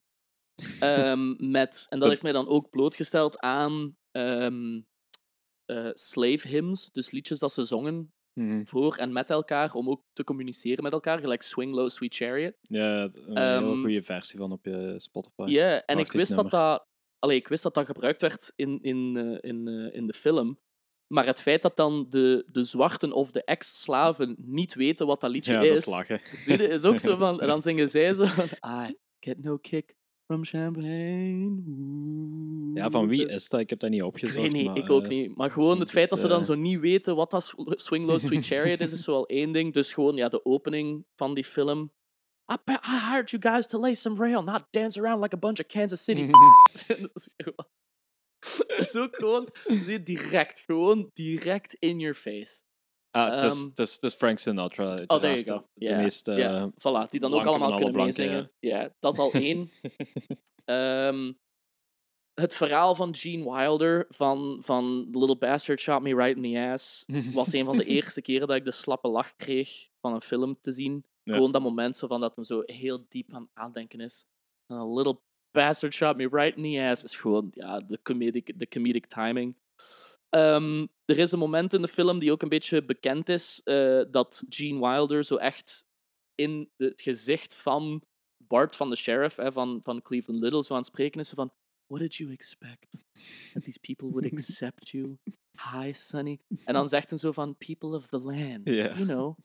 um, met, en dat heeft mij dan ook blootgesteld aan um, uh, slave hymns, dus liedjes dat ze zongen mm. voor en met elkaar, om ook te communiceren met elkaar, gelijk Swing Low, Sweet Chariot. Ja, een um, heel goede versie van op je Spotify. Ja, yeah, en ik wist dat dat, allee, ik wist dat dat gebruikt werd in, in, uh, in, uh, in de film, maar het feit dat dan de, de zwarten of de ex-slaven niet weten wat dat liedje ja, is, dat is, lachen. Zie je, is ook zo van, en dan zingen zij zo van, I get no kick from champagne. Ooh. Ja, van wie is dat? Ik heb dat niet opgezocht. Nee, nee, maar, ik ook uh, niet. Maar gewoon het feit dat ze dan zo niet weten wat dat Swing Low Sweet Chariot is, is zo al één ding. Dus gewoon ja, de opening van die film. I, I hired you guys to lay some rail, not dance around like a bunch of Kansas City. Dat is gewoon... Dat is ook gewoon direct, gewoon direct in your face. Ah, um, dat is Frank Sinatra. Oh, daar je go. De yeah. meeste... Uh, yeah. Voilà, die dan ook allemaal kunnen blanke, meezingen. Ja, yeah. yeah, dat is al één. um, het verhaal van Gene Wilder, van, van The Little Bastard Shot Me Right in the Ass, was een van de eerste keren dat ik de slappe lach kreeg van een film te zien. Ja. Gewoon dat moment zo van dat hem zo heel diep aan het aandenken is. A little bastard shot me right in the ass. Is gewoon, ja, de comedic, de comedic timing. Um, er is een moment in de film die ook een beetje bekend is, uh, dat Gene Wilder zo echt in de, het gezicht van Bart, van de sheriff, hè, van, van Cleavon Little, zo aan het spreken is van, what did you expect? That these people would accept you? Hi, Sonny. En dan zegt hij zo van, people of the land. Yeah. You know,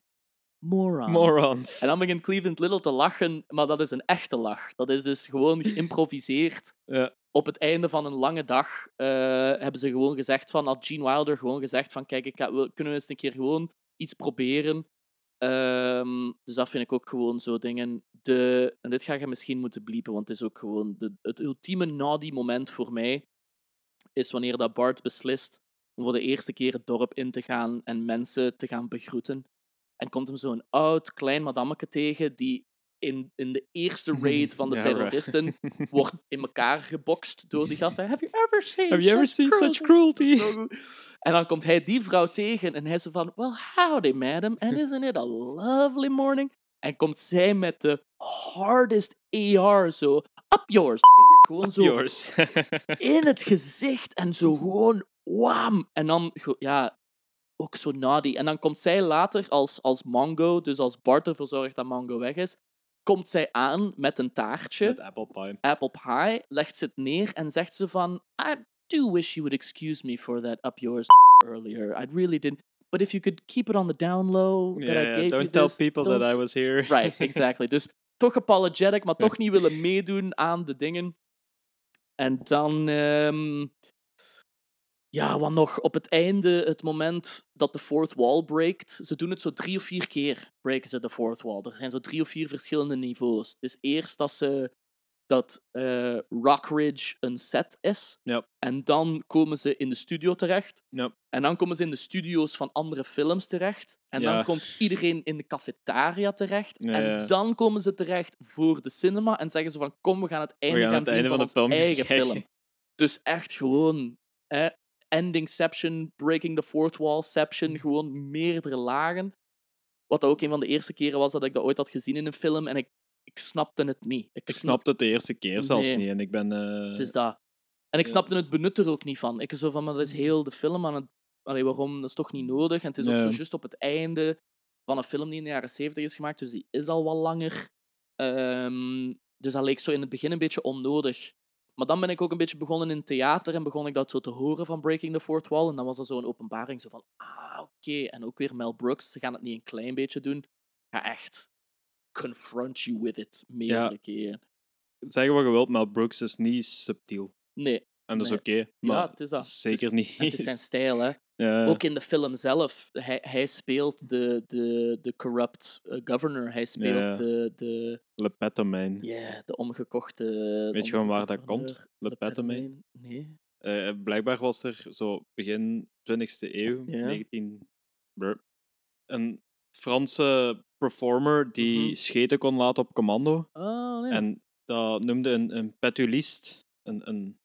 morons. morons. En dan begint Cleavon Little te lachen, maar dat is een echte lach. Dat is dus gewoon geïmproviseerd. Ja. Op het einde van een lange dag uh, hebben ze gewoon gezegd van, had Gene Wilder gewoon gezegd van, kijk, ik ha- we, kunnen we eens een keer gewoon iets proberen? Um, dus dat vind ik ook gewoon zo dingen. De, en dit ga je misschien moeten bliepen, want het is ook gewoon de, het ultieme naughty moment voor mij is wanneer dat Bart beslist om voor de eerste keer het dorp in te gaan en mensen te gaan begroeten. En komt hem zo'n oud, klein madammeke tegen die In, in de eerste raid van de ja, terroristen right. wordt in elkaar gebokst door die gasten. Have you ever seen, Have you ever such, seen cruelty? such cruelty? So, en dan komt hij die vrouw tegen en hij zegt van, well, howdy, madam, and isn't it a lovely morning? En komt zij met de hardest A R zo, up yours. Gewoon up zo yours. in het gezicht en zo gewoon wham. En dan, ja... ook zo naughty. En dan komt zij later als, als Mongo, dus als Bart ervoor zorgt dat Mongo weg is, komt zij aan met een taartje. Met apple pie. Apple pie. Legt ze het neer en zegt ze van, I do wish you would excuse me for that up yours earlier. I really didn't. But if you could keep it on the down low that yeah, I gave don't you tell this, people don't... that I was here. Right, exactly. Dus toch apologetic, maar toch niet willen meedoen aan de dingen. En dan... Um... Ja, wat nog? Op het einde, het moment dat de fourth wall breakt. Ze doen het zo drie of vier keer, breken ze de fourth wall. Er zijn zo drie of vier verschillende niveaus. Het is eerst dat, ze, dat uh, Rockridge een set is. Yep. En dan komen ze in de studio terecht. Yep. En dan komen ze in de studio's van andere films terecht. En ja. dan komt iedereen in de cafetaria terecht. Ja, en ja. dan komen ze terecht voor de cinema. En zeggen ze van, kom, we gaan het einde gaan, gaan het zien einde van, van de film. eigen film. Dus echt gewoon... Hè, endingception, breaking the fourth wallception, gewoon meerdere lagen. Wat ook een van de eerste keren was dat ik dat ooit had gezien in een film en ik, ik snapte het niet. Ik, ik snapte het de eerste keer zelfs nee. niet en ik ben... Uh... Het is dat. En ik snapte het benut er ook niet van. Ik zo van, maar dat is heel de film aan het... Allee, waarom? Dat is toch niet nodig? En het is nee. ook zo juist op het einde van een film die in de jaren zeventig is gemaakt, dus die is al wat langer. Um, dus dat leek zo in het begin een beetje onnodig. Maar dan ben ik ook een beetje begonnen in theater en begon ik dat zo te horen van Breaking the Fourth Wall. En dan was dat zo'n openbaring, zo van, ah, oké. Okay. En ook weer Mel Brooks, ze gaan het niet een klein beetje doen. Ga echt confront you with it, meerdere ja. keren. Zeggen wat je wilt, Mel Brooks is niet subtiel. Nee. En dat nee. is oké, okay, maar ja, het is dat. Zeker het is, niet. Het is zijn stijl, hè. Ja. Ook in de film zelf. Hij, hij speelt de, de, de corrupt uh, governor. Hij speelt ja. de... de Lepetomijn. Ja, yeah, de omgekochte... Weet je gewoon waar dat komt? Lepetomijn? Nee. Uh, blijkbaar was er zo begin twintigste eeuw, ja. negentien een Franse performer die mm-hmm. scheten kon laten op commando. Oh, nee. En dat noemde een, een petulist. Een... een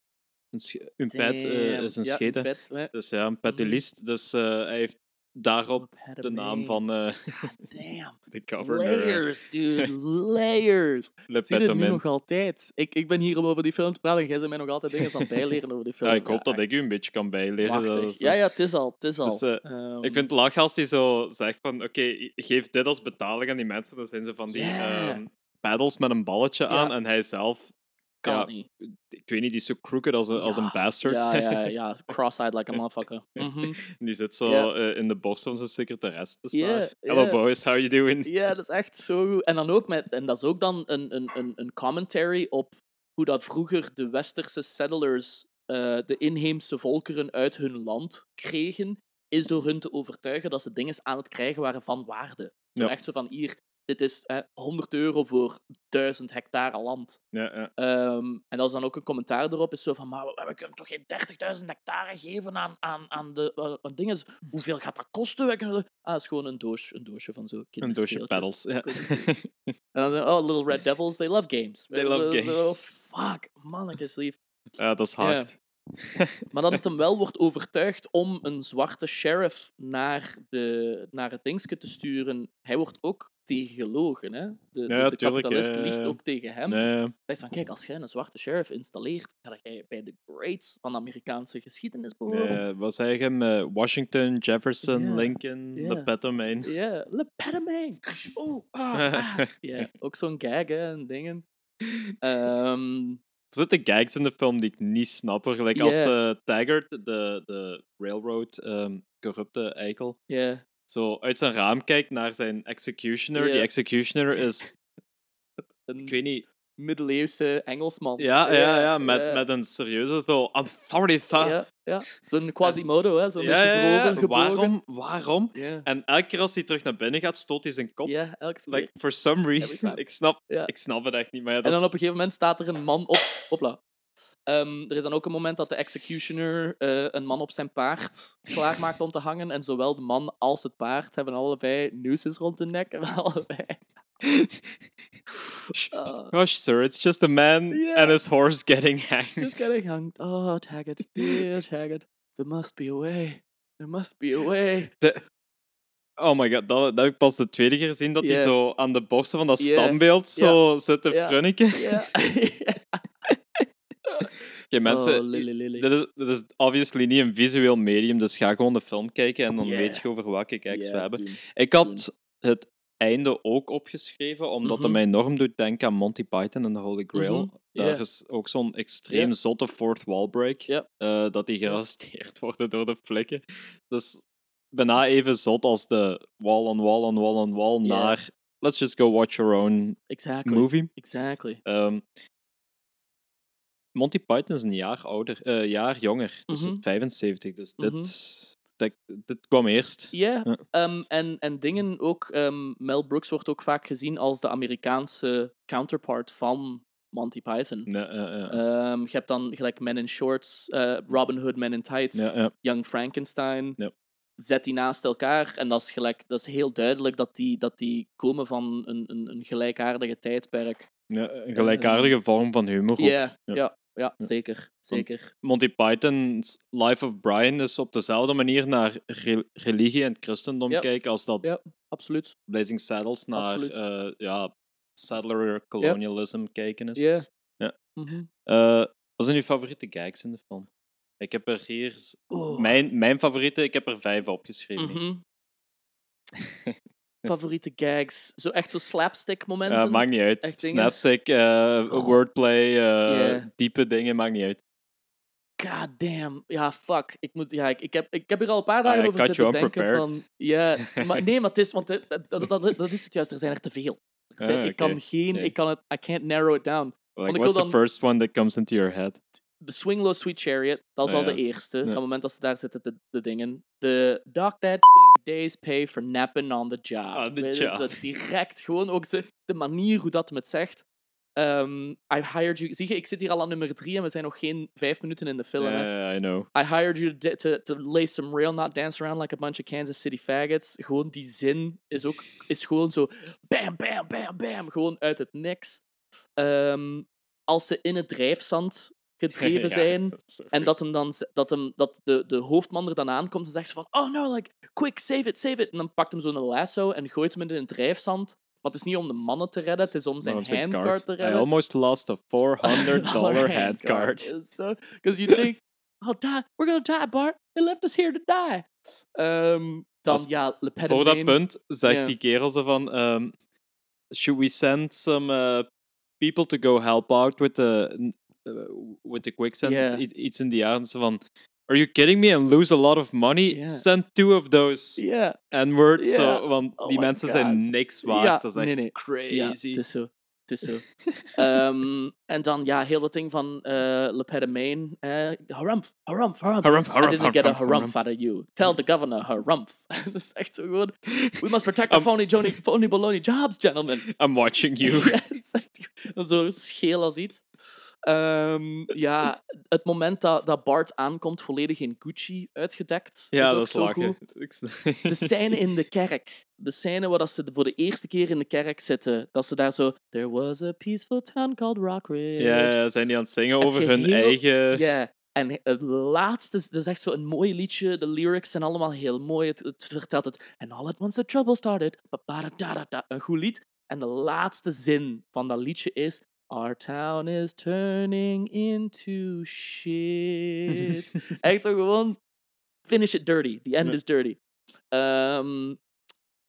Een, sche- een pet uh, is een ja, scheten. Een pet, ja. Dus ja, een petulist. Dus uh, hij heeft daarop de naam van... Uh, damn. De governor. Layers, dude. Layers. Ik zie het nu nog altijd. Ik, ik ben hier om over die film te praten en jij bent mij nog altijd dingen aan het bijleren over die film. Ja, ik hoop ja, dat ik u een beetje kan bijleren. Dat, ja, ja, het is al. Het is al. Dus, uh, um, ik vind het lach als hij zo zegt van... Oké, okay, geef dit als betaling aan die mensen. Dan zijn ze van die yeah. um, paddles met een balletje ja. aan en hij zelf... Ja, niet. Ik weet niet, die is zo crooked als een, ja, als een bastard. Ja, ja, ja, cross-eyed like a motherfucker. Mm-hmm. Die zit zo yeah. uh, in de borst van zijn secretaresse te staan. Yeah, Hello yeah. boys, how you doing? Ja, yeah, dat is echt zo goed. En dan ook met, en dat is ook dan een, een, een commentary op hoe dat vroeger de westerse settlers uh, de inheemse volkeren uit hun land kregen, is door hun te overtuigen dat ze dingen aan het krijgen waren van waarde. Zo ja. echt zo van, hier... Dit is eh, honderd euro voor duizend hectare land. Ja, ja. Um, en dat is dan ook een commentaar erop. Is zo van, maar we, we kunnen toch geen dertigduizend hectare geven aan, aan, aan de aan dingen. Hoeveel gaat dat kosten? We kunnen... Ah, dat is gewoon een doosje, een doosje van zo'n kinderspeeltjes. Een doosje paddles, ja. En dan, oh, Little Red Devils, they love games. They love games. Oh, fuck, mannetjes lief. Ja, dat is hard. Yeah. Maar dat het hem wel wordt overtuigd om een zwarte sheriff naar, de, naar het dingetje te sturen. Hij wordt ook tegengelogen. Hè? De, ja, de, de tuurlijk, kapitalist uh, ligt ook tegen hem. Hij uh, zegt van, kijk, als jij een zwarte sheriff installeert, ga jij bij de greats van de Amerikaanse geschiedenis behoren. Uh, wat zei je? Uh, Washington, Jefferson, yeah, Lincoln, yeah. Lepetomijn. Ja, yeah. Lepetomijn. Oh, ah, ah. Yeah. Ook zo'n gag hè, en dingen. Um, Er zitten gags in de film die ik niet snap. Like yeah. Als uh, Taggart, de, de railroad um, corrupte eikel, yeah. zo uit zijn raam kijkt naar zijn executioner. Yeah. Die executioner is... Een ik weet niet... middeleeuwse Engelsman. Ja, ja, ja, ja met, yeah. met een serieuze... Zo, authorita. Ja, ja. Zo'n Quasimodo, hè, zo'n ja, beetje ja, ja. gebogen. Waarom? Waarom? Yeah. En elke keer als hij terug naar binnen gaat, stoot hij zijn kop. Ja, yeah, elke keer. Like, for some reason. Ik snap, yeah. ik snap het echt niet. Maar ja, dat en dan op een gegeven moment staat er een man op... Hopla. Um, er is dan ook een moment dat de executioner uh, een man op zijn paard klaarmaakt om te hangen. En zowel de man als het paard hebben allebei nooses rond hun nek. Hebben allebei... uh, Gosh, sir, it's just a man yeah. and his horse getting hanged. Just getting hanged. Oh, Taggart, dear Taggart. There must be a way. There must be a way. De... Oh my god, dat, dat heb ik pas de tweede keer gezien, dat hij yeah. zo aan de borsten van dat yeah. standbeeld zo yeah. zit te yeah. frunniken. Yeah. Oké, okay, mensen, oh, lili, lili. Dit, is, dit is obviously niet een visueel medium, dus ga gewoon de film kijken en dan yeah. weet je over welke kijks yeah, we hebben. Doen, ik had doen. het einde ook opgeschreven, omdat mm-hmm. het mij enorm doet denken aan Monty Python en de Holy Grail. Mm-hmm. Daar yeah. is ook zo'n extreem yeah. zotte fourth wall break, yeah. uh, dat die gerastreerd worden door de flikken. Dus bijna even zot als de wall on wall on wall on wall yeah. naar let's just go watch your own exactly. movie. Exactly. Um, Monty Python is een jaar ouder, uh, jaar jonger, dus mm-hmm. vijfenzeventig. Dus mm-hmm. dit, dat, dit kwam eerst. Yeah. Ja, um, en, en dingen ook. Um, Mel Brooks wordt ook vaak gezien als de Amerikaanse counterpart van Monty Python. Ja, ja, ja. Um, je hebt dan gelijk Men in Shorts, uh, Robin Hood, Men in Tights, ja, ja. Young Frankenstein. Ja. Zet die naast elkaar en dat is, gelijk, dat is heel duidelijk dat die, dat die komen van een, een, een gelijkaardige tijdperk. Ja, een gelijkaardige uh, vorm van humor. Yeah, ja, ja. ja. Ja, zeker, zeker. Monty Python's Life of Brian is op dezelfde manier naar re- religie en christendom ja. kijken als dat ja, absoluut. Blazing Saddles naar uh, ja, settler colonialism ja. kijken is. Ja. Ja. Mm-hmm. Uh, wat zijn uw favoriete gags in de film? Ik heb er hier... Oh. Mijn, mijn favoriete, ik heb er vijf opgeschreven. Mm-hmm. favoriete gags. Zo echt zo slapstick momenten. Uh, maakt niet uit. Slapstick, uh, wordplay, uh, yeah. diepe dingen, maakt niet uit. God damn. Ja, fuck. Ik, moet, ja, ik, ik, heb, ik heb hier al een paar dagen uh, over zitten denken. Van, ja, maar, nee, maar het is... Want dat, dat, dat, dat is het juist. Er zijn er te veel. Er zijn, uh, okay. Ik kan geen... Yeah. Ik kan het... I can't narrow it down. Like, what's the dan, first one that comes into your head? The Swing Low Sweet Chariot. Dat is oh, al ja. de eerste. Ja. Op het moment dat ze daar zitten, de, de dingen. De Dog That Days Pay for Napping on the Job. On the job. Dus direct gewoon ook de, de manier hoe dat me het zegt. Um, I hired you... Zie je, ik zit hier al aan nummer drie en we zijn nog geen vijf minuten in de film. Ja, yeah, I know. I hired you to, to, to lay some rail, not dance around like a bunch of Kansas City faggots. Gewoon die zin is ook... Is gewoon zo... Bam, bam, bam, bam. Gewoon uit het niks. Um, als ze in het drijfzand... gedreven zijn, ja, dat en dat hem dan dat, hem, dat de, de hoofdman er dan aankomt en zegt van, oh no, like, quick, save it, save it. En dan pakt hem zo'n lasso en gooit hem in het drijfzand. Want het is niet om de mannen te redden, het is om zijn no, handcard te redden. I almost lost a four hundred dollar handcard. Because so, you think, oh, die, we're gonna die, Bart. They left us here to die. Um, dan, Als, ja, Le Pen voor dat punt zegt yeah. die kerel zo van, um, should we send some uh, people to go help out with the... with the quicksand, yeah. iets in die aard van, are you kidding me and lose a lot of money? Yeah. Send two of those yeah. N-words, yeah. so, want oh die mensen God. zijn niks waard. Ja, dat is echt nee, nee. crazy. Ja, het is zo. Het is zo. um, en dan, ja, heel dat ding van uh, Le Pen de Main. Uh, harumph, harumph, harumph. Harumph, harumph, I didn't harumph, get a harumph, harumph out of you. Tell the governor, harumph. Dat is echt zo goed. We must protect the phony, Johnny, phony baloney jobs, gentlemen. I'm watching you. ja, zo scheel als iets. Um, ja, het moment dat, dat Bart aankomt, volledig in Gucci uitgedekt. Ja, dat is lachen. De scène in de kerk. De scène waar dat ze voor de eerste keer in de kerk zitten. Dat ze daar zo... There was a peaceful town called Rockridge. Ja, ja, zijn die aan het zingen over het hun heel, eigen... Ja, en het laatste, dat is echt zo'n mooi liedje. De lyrics zijn allemaal heel mooi. Het, het vertelt het... And all at once the trouble started. Een goed lied. En de laatste zin van dat liedje is... Our town is turning into shit. Echt zo gewoon... Finish it dirty. The end yeah. is dirty. Um,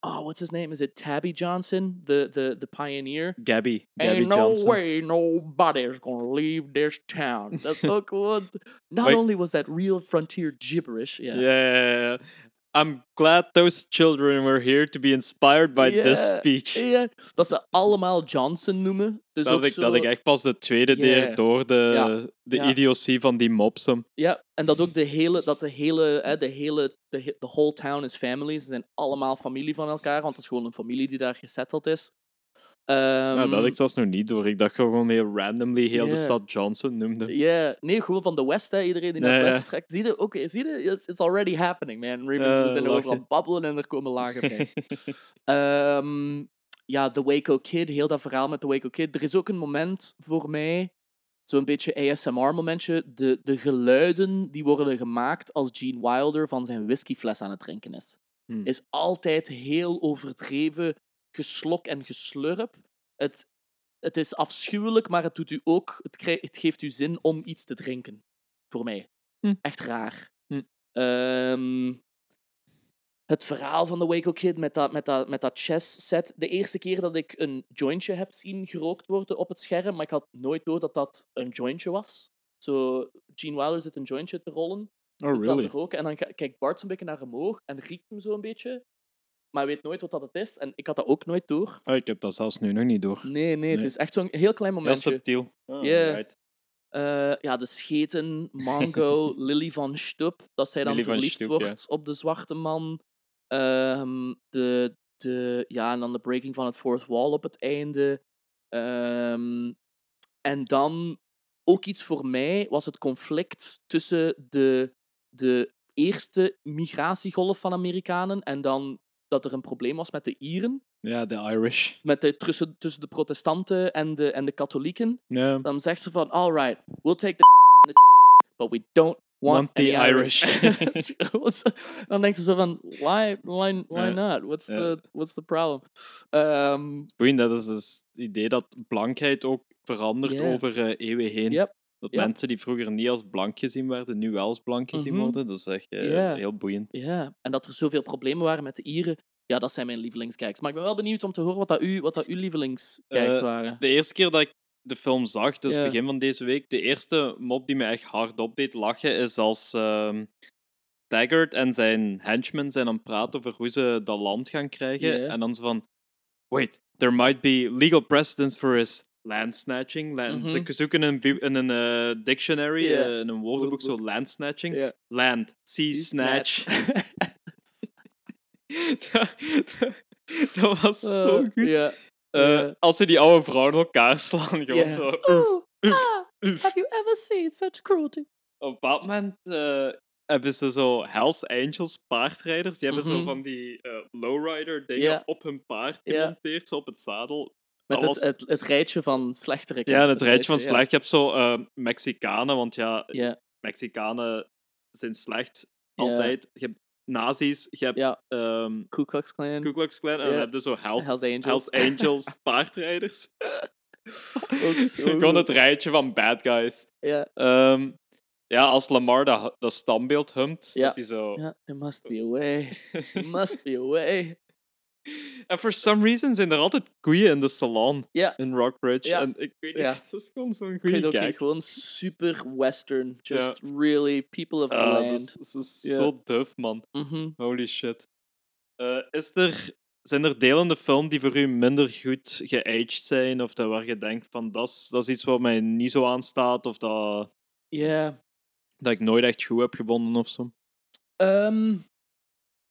oh, what's his name? Is it Tabby Johnson? The the, the pioneer? Gabby. Gabby Ain't Johnson. No way nobody's gonna leave this town. That's ook gewoon... Not Wait. only was that real frontier gibberish. Yeah. yeah. I'm glad those children were here to be inspired by yeah, this speech. Yeah. Dat ze allemaal Johnson noemen. Dus dat, ook ik, zo... dat ik echt pas de tweede yeah. deed door de, ja. de ja. idiotie van die mopsen. Ja, en dat ook de hele... Dat de hele... Hè, de hele de, the whole town is family. Ze zijn allemaal familie van elkaar, want het is gewoon een familie die daar gesetteld is. Um, nou, dat ik zelfs nog niet door. Ik dacht gewoon heel randomly heel yeah. de stad Johnson noemde. Ja, yeah. nee, gewoon van de West, hè. Iedereen die naar het yeah. Westen trekt. Zie je, oké, okay, zie je, it's, it's already happening, man. Remember, uh, we zijn er overal babbelen en er komen lagen bij. um, ja, The Waco Kid, heel dat verhaal met The Waco Kid. Er is ook een moment voor mij, zo'n beetje A S M R-momentje, de, de geluiden die worden gemaakt als Gene Wilder van zijn whiskyfles aan het drinken is. Hmm. Is altijd heel overdreven geslok en geslurp. Het, het is afschuwelijk, maar het doet u ook... Het, krijg, het geeft u zin om iets te drinken. Voor mij. Hm. Echt raar. Hm. Um, het verhaal van The Waco Kid met dat, met, dat, met dat chess set. De eerste keer dat ik een jointje heb zien gerookt worden op het scherm, maar ik had nooit door dat dat een jointje was. Zo, Gene Wilder zit een jointje te rollen. Oh, really? Zat te roken, en dan kijkt Bart zo'n beetje naar hem omhoog en riekt hem zo een beetje... Maar weet nooit wat dat het is. En ik had dat ook nooit door. Oh, ik heb dat zelfs nu nog niet door. Nee, nee, nee. Het is echt zo'n heel klein momentje. Heel subtiel. Oh, yeah. right. uh, ja, de scheten, Mango, Lily van Stup. Dat zij dan Lily verliefd Stup, wordt ja. op de zwarte man. Um, de, de, ja, en dan de breaking van het fourth wall op het einde. Um, en dan, ook iets voor mij, was het conflict tussen de, de eerste migratiegolf van Amerikanen en dan... dat er een probleem was met de Ieren. Ja, de Irish. Met de, tussen, tussen de protestanten en de, en de katholieken. Yeah. Dan zegt ze van, all right, we'll take the and the but we don't want, want the Irish. Irish. Dan denkt ze zo van, why, why, why not? What's, yeah. the, what's the problem? Um, Boeien, dat is dus het idee dat blankheid ook verandert yeah. over uh, eeuwen heen. Yep. Dat ja. mensen die vroeger niet als blank gezien werden, nu wel als blank gezien mm-hmm. worden. Dat is echt uh, yeah. heel boeiend. Ja, yeah. en dat er zoveel problemen waren met de Ieren. ja, dat zijn mijn lievelingskijks. Maar ik ben wel benieuwd om te horen wat dat, u, wat dat uw lievelingskijks uh, waren. De eerste keer dat ik de film zag, dus yeah. begin van deze week, de eerste mop die me echt hardop deed lachen, is als uh, Taggart en zijn henchmen zijn aan het praten over hoe ze dat land gaan krijgen. Yeah. En dan ze van, wait, there might be legal precedents for his land snatching. Land... Mm-hmm. Ze zoeken in een, in een uh, dictionary, yeah. uh, in een woordenboek, zo land snatching. Yeah. Land, sea snatch. snatch. dat, dat, dat was uh, zo goed. Yeah. Uh, yeah. Als ze die oude vrouwen in elkaar slaan, gewoon yeah. zo. Oeh, ah, have you ever seen such cruelty? Op een bepaald moment uh, hebben ze zo Hells Angels paardrijders. Die hebben mm-hmm. zo van die uh, lowrider dingen yeah. op hun paard gemonteerd, yeah. zo op het zadel. Met het, was... het, het, het rijtje van slechteriken. Ja, het, het rijtje van slecht. Ja. Je hebt zo uh, Mexicanen, want ja, yeah. Mexicanen zijn slecht altijd. Yeah. Je hebt nazi's, je hebt... Ja. Um, Ku Klux Klan. Ku Klux Klan. En yeah. dan heb je zo Hells, Hells Angels, Hells Angels paardrijders. Ook zo. Gewoon het rijtje van bad guys. Ja. Yeah. Um, ja, als Lamar dat, dat standbeeld humpt, yeah. dat hij zo... Yeah. There must be a way. There must be a way. En for some reason zijn er altijd koeien in de salon yeah. in Rockbridge. Yeah. En ik weet niet, yeah. dat is gewoon zo'n goede kijk. Ik weet ook gewoon super western. Just yeah. really people of the uh, land. Dat is, dat is yeah. zo duf, man. Mm-hmm. Holy shit. Uh, is er, zijn er delen in de film die voor u minder goed geaged zijn? Of dat waar je denkt van, dat is, dat is iets wat mij niet zo aanstaat? Of dat, yeah. dat ik nooit echt goed heb gevonden of zo? Um...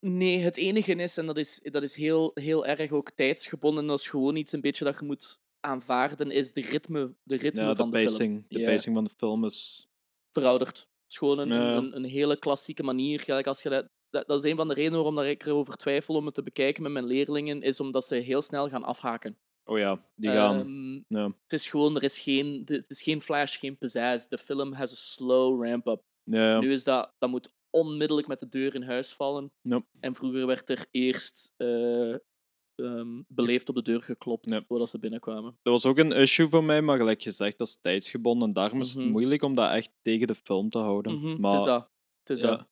Nee, het enige is, en dat is, dat is heel, heel erg ook tijdsgebonden, en dat is gewoon iets een beetje dat je moet aanvaarden, is de ritme, de ritme ja, van de, de pacing, film. De yeah. pacing van de film is... verouderd. Het is gewoon een, ja. een, een hele klassieke manier. Als je dat, dat, dat is een van de redenen waarom ik erover twijfel om het te bekijken met mijn leerlingen, is omdat ze heel snel gaan afhaken. Oh ja, die gaan... Um, ja. Het is gewoon, er is geen, het is geen flash, geen pizzazz. De film has a slow ramp-up. Ja. Nu is dat, dat moet onmiddellijk met de deur in huis vallen. Nope. En vroeger werd er eerst uh, um, beleefd op de deur geklopt nope. voordat ze binnenkwamen. Dat was ook een issue voor mij, maar gelijk gezegd, dat is tijdsgebonden. En daarom is mm-hmm. het moeilijk om dat echt tegen de film te houden. Mm-hmm. Maar, het is dat. Het is ja. dat.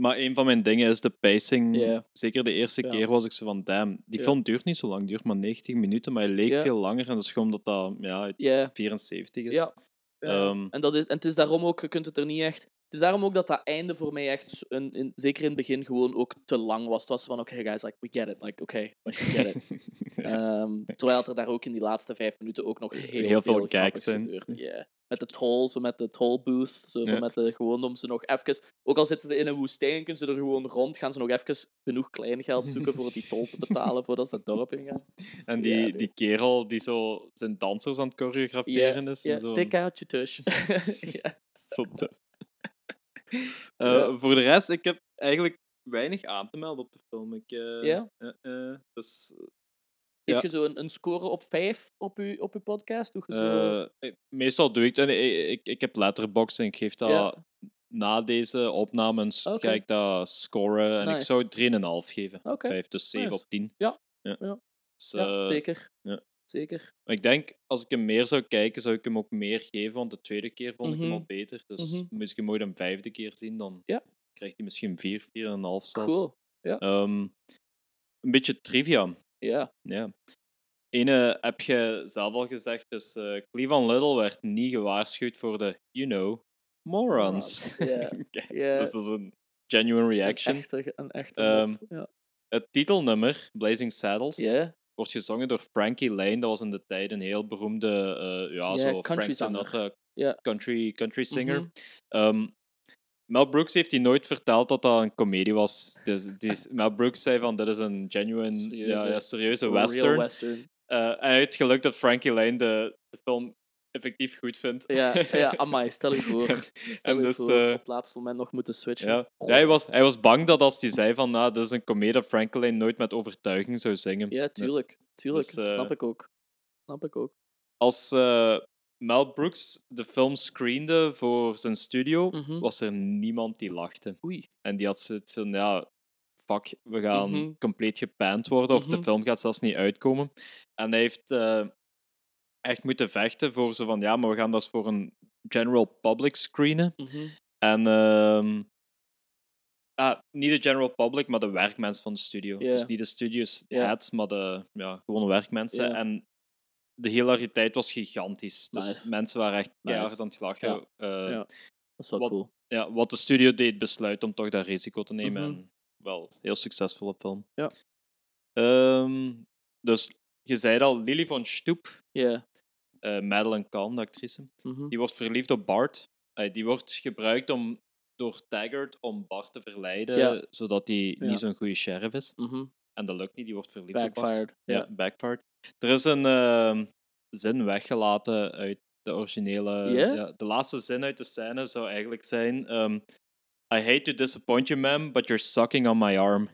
Maar een van mijn dingen is de pacing. Yeah. Zeker de eerste ja. keer was ik zo van, damn, die yeah. film duurt niet zo lang. Duurt maar negentig minuten, maar hij leek yeah. veel langer. En dat is gewoon dat dat ja, yeah. vierenzeventig is. Ja. Ja. Um, en, dat is. En het is daarom ook, je kunt het er niet echt... Het is daarom ook dat dat einde voor mij echt, een, in, zeker in het begin, gewoon ook te lang was. Het was van, oké, okay, guys, like, we get it. Like, oké, okay, we get it. ja. um, terwijl er daar ook in die laatste vijf minuten ook nog heel, heel veel kijks gebeurt. Yeah. Met de toll, zo met de toll booth. Zo ja. met de, gewoon om ze nog even... Ook al zitten ze in een woestijn, kunnen ze er gewoon rond. Gaan ze nog even genoeg kleingeld zoeken voor die toll te betalen voordat ze het dorp ingaan. En die, ja, die kerel die zo zijn dansers aan het choreograferen yeah. is. Ja, yeah. zo... stik uit je tussen. ja. Zo tof. Uh, ja. Voor de rest, ik heb eigenlijk weinig aan te melden op de film. Ik, uh, ja? Uh, uh, dus, uh, Heeft ja. je zo een, een score op vijf op je op uw podcast? Doe je zo... uh, ik, meestal doe ik dat. Ik, ik, ik heb Letterboxd en ik geef dat ja. na deze opnames okay. ga ik dat scoren. En nice. Ik zou drie komma vijf geven. Okay. vijf, dus zeven nice. Op tien. Ja, ja. ja. Dus, uh, ja zeker. Ja. Zeker. Maar ik denk, als ik hem meer zou kijken, zou ik hem ook meer geven, want de tweede keer vond mm-hmm. ik hem al beter. Dus mm-hmm. moest ik hem ooit een vijfde keer zien, dan ja. krijgt hij misschien vier, vier en een half zelfs. Cool. Ja. Um, een beetje trivia. Ja. ja. Ene heb je zelf al gezegd, dus uh, Cleavon Little werd niet gewaarschuwd voor de, you know, morons. Ja. Yeah. okay. yeah. Dus dat is een genuine reaction. Een echte, een echte um, ja. Het titelnummer, Blazing Saddles, yeah. wordt gezongen door Frankie Laine. Dat was in de tijd een heel beroemde uh, ja, yeah, zo country Sinatra, yeah. country, country singer. Mm-hmm. Um, Mel Brooks heeft hij nooit verteld dat dat een komedie was. Dus, dus Mel Brooks zei van, dit is een genuine, serieuze, ja, ja, serieuze western. western. Uh, en hij heeft geluk dat Frankie Laine de, de film effectief goed vindt. Ja, ja amai, stel je voor. Stel je dus, voor, uh, op het laatste moment nog moeten switchen. Ja. Ja, hij, was, hij was bang dat als hij zei van, nou, dit is een komedie dat Frankie Laine nooit met overtuiging zou zingen. Ja, tuurlijk. tuurlijk. Dus, uh, dat snap ik ook. Snap ik ook. Als uh, Mel Brooks de film screende voor zijn studio, mm-hmm. was er niemand die lachte. Oei. En die had zoiets van, ja, fuck, we gaan mm-hmm. compleet gepand worden of mm-hmm. de film gaat zelfs niet uitkomen. En hij heeft... Uh, echt moeten vechten voor zo van, ja, maar we gaan dat voor een general public screenen. Mm-hmm. En uh, Ah, niet de general public, maar de werkmensen van de studio. Yeah. Dus niet de studio's heads, yeah. maar de ja, gewone werkmensen. Yeah. En de hilariteit was gigantisch. Dus nice. mensen waren echt keihard nice. aan het lachen. Ja. Uh, ja. Dat is wel wat, cool. Ja, wat de studio deed, besluit om toch dat risico te nemen. Mm-hmm. En wel, heel succesvolle film. Ja. Um, dus, je zei al, Lily von Stoep, yeah. uh, Madeline Kahn, de actrice, mm-hmm. die wordt verliefd op Bart. Uh, die wordt gebruikt om... door Taggart om Bart te verleiden, ja. zodat hij ja. niet zo'n goede sheriff is. Mm-hmm. En dat lukt niet, die wordt verliefd op Bart. Ja, yeah. backfired. Er is een uh, zin weggelaten uit de originele... Yeah? Ja, de laatste zin uit de scène zou eigenlijk zijn... Um, I hate to disappoint you, ma'am, but you're sucking on my arm.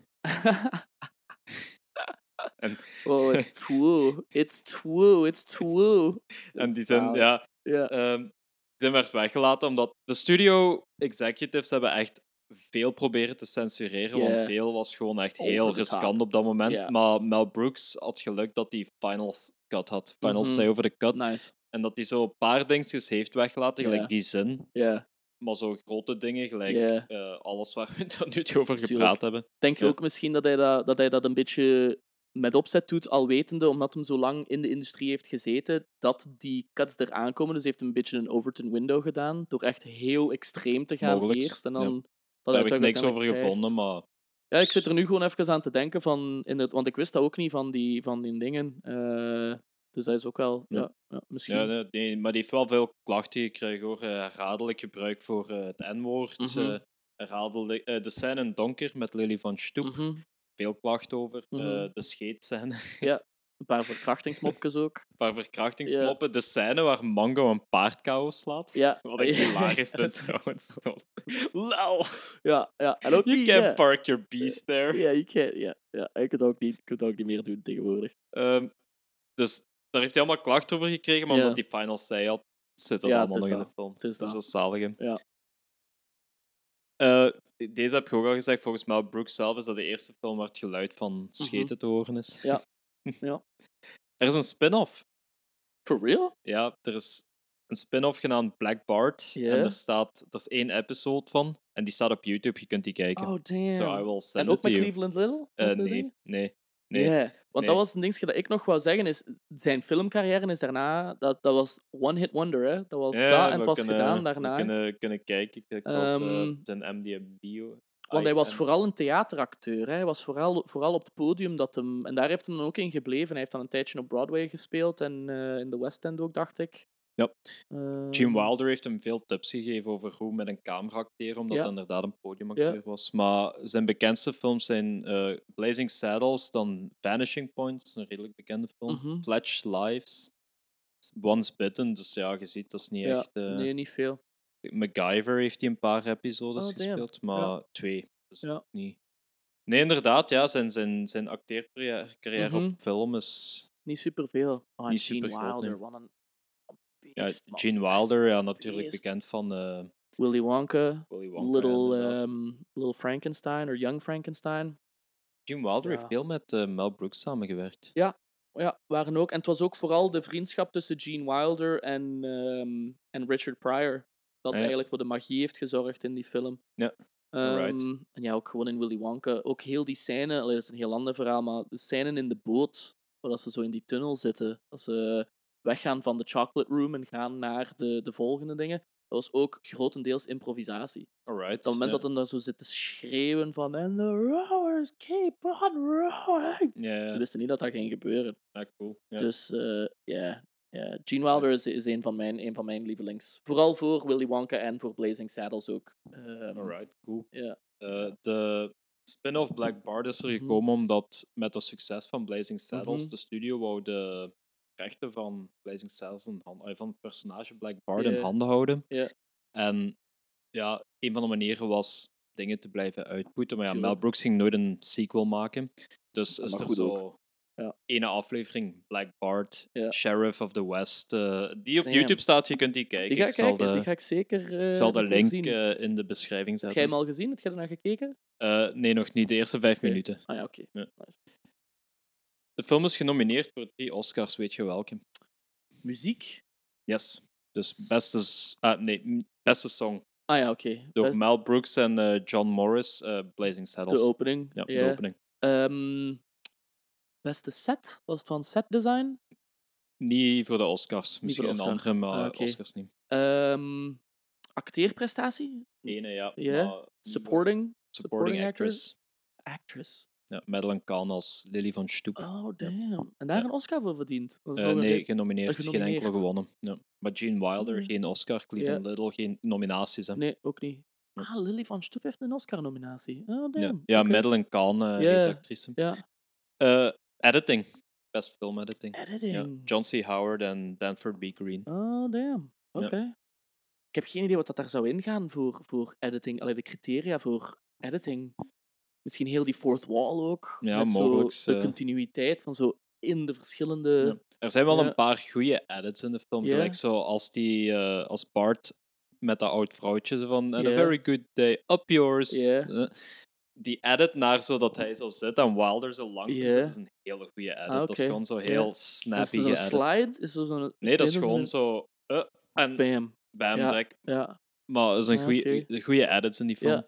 en, oh, it's true. It's true. It's true. En die zin, wow. ja... Yeah. Um, Die werd weggelaten, omdat de studio-executives hebben echt veel proberen te censureren, yeah. want veel was gewoon echt heel riskant op dat moment. Yeah. Maar Mel Brooks had geluk dat hij final cut had, final mm-hmm. say over the cut. Nice. En dat hij zo een paar dingetjes heeft weggelaten, gelijk yeah. die zin. Yeah. Maar zo grote dingen, gelijk yeah. uh, alles waar we tot nu toe over Tuurlijk. gepraat hebben. Denk je ja. ook misschien dat hij dat, dat hij dat een beetje... met opzet doet, al wetende, omdat hem zo lang in de industrie heeft gezeten, dat die cuts er aankomen. Dus heeft een beetje een Overton window gedaan, door echt heel extreem te gaan Mogelijks. eerst. En dan, ja. dat Daar heb ik niks over krijgt. gevonden, maar... Ja, ik zit er nu gewoon even aan te denken, van in het, want ik wist dat ook niet van die, van die dingen. Uh, dus dat is ook wel... Ja, ja, ja misschien. Ja, nee, maar die heeft wel veel klachten gekregen, hoor. Herhaaldelijk gebruik voor uh, het N-woord. Mm-hmm. Uh, herhaaldelijk... Uh, de scène in Donker met Lily von Stoep. Mm-hmm. Veel klacht over, mm-hmm. uh, de scheetscène. Ja, een paar verkrachtingsmopjes ook. Een paar verkrachtingsmoppen. Ja. De scène waar Mango een paard ko slaat. Ja. Wat ik hilarisch vind trouwens. Lol. Ja, ja. En ook you die, can't yeah. park your beast yeah. there. Ja, yeah, you can't. Ja, yeah. yeah. Ik kan ook, ook niet meer doen tegenwoordig. Um, dus daar heeft hij allemaal klacht over gekregen, maar yeah. omdat die final say had, zit dat ja, allemaal nog dat. in de film. Het is dus dat is zalige. Ja. Uh, deze heb ik ook al gezegd, volgens Mel Brooks zelf is dat de eerste film waar het geluid van scheten mm-hmm. te horen is. Ja. ja. Er is een spin-off. For real? Ja, er is een spin-off genaamd Black Bart. Yeah. En er staat, er is één episode van. En die staat op YouTube, je kunt die kijken. Oh, damn. So I will send en ook met Cleavon Little? Uh, nee, nee. Nee, yeah. Want nee. dat was een dingetje dat ik nog wou zeggen. Is, zijn filmcarrière is daarna... Dat, dat was One Hit Wonder, hè. Dat was ja, dat en het was kunnen, gedaan daarna. We kunnen, kunnen kijken. Ik was um, uh, zijn M D M B. Want hij was vooral een theateracteur. Hè. Hij was vooral, vooral op het podium. Dat hem, en daar heeft hij dan ook in gebleven. Hij heeft dan een tijdje op Broadway gespeeld. En uh, in de West End ook, dacht ik. Ja. Uh, Gene Wilder heeft hem veel tips gegeven over hoe met een camera acteren, omdat ja. hij inderdaad een podiumacteur ja. was. Maar zijn bekendste films zijn uh, Blazing Saddles, dan Vanishing Point, dat is een redelijk bekende film. Mm-hmm. Fletch Lives, Once Bitten, dus ja, je ziet, dat is niet ja, echt... Uh, nee, niet veel. MacGyver heeft hij een paar episodes oh, gespeeld, maar ja. twee. Dus ja. niet. Nee, inderdaad, ja, zijn, zijn, zijn acteercarrière mm-hmm. op film is... Niet superveel. Oh, niet Gene super Wilder, wat een... Ja, Gene Wilder, ja, natuurlijk bekend van... Uh, Willy Wonka, Willy Wonka little, um, little Frankenstein, of Young Frankenstein. Gene Wilder ja. heeft veel met uh, Mel Brooks samengewerkt. Ja, ja, waren ook. En het was ook vooral de vriendschap tussen Gene Wilder en, um, en Richard Pryor. Dat ja. eigenlijk voor de magie heeft gezorgd in die film. Ja, um, right. En ja, ook gewoon in Willy Wonka. Ook heel die scène, allee, dat is een heel ander verhaal, maar de scène in de boot, waar ze zo in die tunnel zitten, als ze... weggaan van de chocolate room en gaan naar de, de volgende dingen. Dat was ook grotendeels improvisatie. Alright, op het moment yeah. dat hij daar zo zit te schreeuwen van... And the rowers keep on rowing. Yeah. Ze wisten niet dat dat ging gebeuren. Ah, cool. Yeah. Dus, ja. Uh, yeah, yeah. Gene Wilder is, is een, van mijn, een van mijn lievelings. Vooral voor Willy Wonka en voor Blazing Saddles ook. Um, Alright, cool. Ja. Yeah. Uh, de... spin-off Black Bart is er mm-hmm. gekomen omdat met het succes van Blazing Saddles mm-hmm. de studio wou de... rechten van Blazing Saddles en van het personage Black Bart yeah. in handen houden. Yeah. En ja, een van de manieren was dingen te blijven uitputten. Maar ja, Mel Brooks ging nooit een sequel maken. Dus is er zo ja. ene aflevering Black Bart, yeah. Sheriff of the West. Uh, die op Damn. YouTube staat, je kunt die kijken. Die ga ik, ik kijken, de, die ga ik zeker uh, Ik zal de link uh, in de beschrijving zetten. Heb jij hem al gezien? Heb jij ernaar gekeken? Uh, nee, nog niet. De eerste vijf okay. minuten. Ah ja, oké. Okay. Ja. Nice. De film is genomineerd voor drie Oscars, weet je welke? Muziek? Yes. Dus beste, uh, nee, beste song. Ah ja, oké. Okay. Door Best... Mel Brooks en uh, John Morris, uh, Blazing Saddles. De opening. Ja, yeah. de opening. Um, beste set? Was het van set design? Niet voor de Oscars. Misschien een andere, maar ah, okay. Oscars niet. Um, acteerprestatie? Ene, ja. Yeah. Maar... Supporting? Supporting actress. Actress? Ja, Madeline Kahn als Lily van Stoep. Oh, damn. Ja. En daar ja. een Oscar voor verdiend? Uh, nee, een... genomineerd. genomineerd. Geen enkele gewonnen. Ja. Maar Gene Wilder, mm. geen Oscar. Cleavon yeah. Little, geen nominaties. Hè. Nee, ook niet. Ja. Ah, Lily van Stoep heeft een Oscar-nominatie. Oh, damn. Ja, ja okay. Madeline Kahn, uh, yeah. heet actrice. Yeah. Uh, editing. Best film editing. Editing. Ja. John C. Howard en Danford B. Green. Oh, damn. Oké. Okay. Ja. Ik heb geen idee wat dat daar zou ingaan voor, voor editing. Alleen de criteria voor editing... Misschien heel die fourth wall ook. Ja, met mogelijk, zo de continuïteit van zo in de verschillende... Ja. Er zijn wel ja. een paar goede edits in de film. Yeah. Like zo als, die, uh, als Bart met dat oud vrouwtje van... Yeah. A very good day, up yours. Yeah. Uh, die edit naar zo dat hij zo zit en Wilder zo langzaam yeah. zit, dat is een hele goede edit. Ah, okay. Dat is gewoon zo heel yeah. snappy geëdit. Is dat een slide? Is dat zo'n... Nee, dat is gewoon een... zo... Uh, en bam. Bam, ja. Like. Ja. Maar dat is een goede ah, okay. edit in die film. Ja.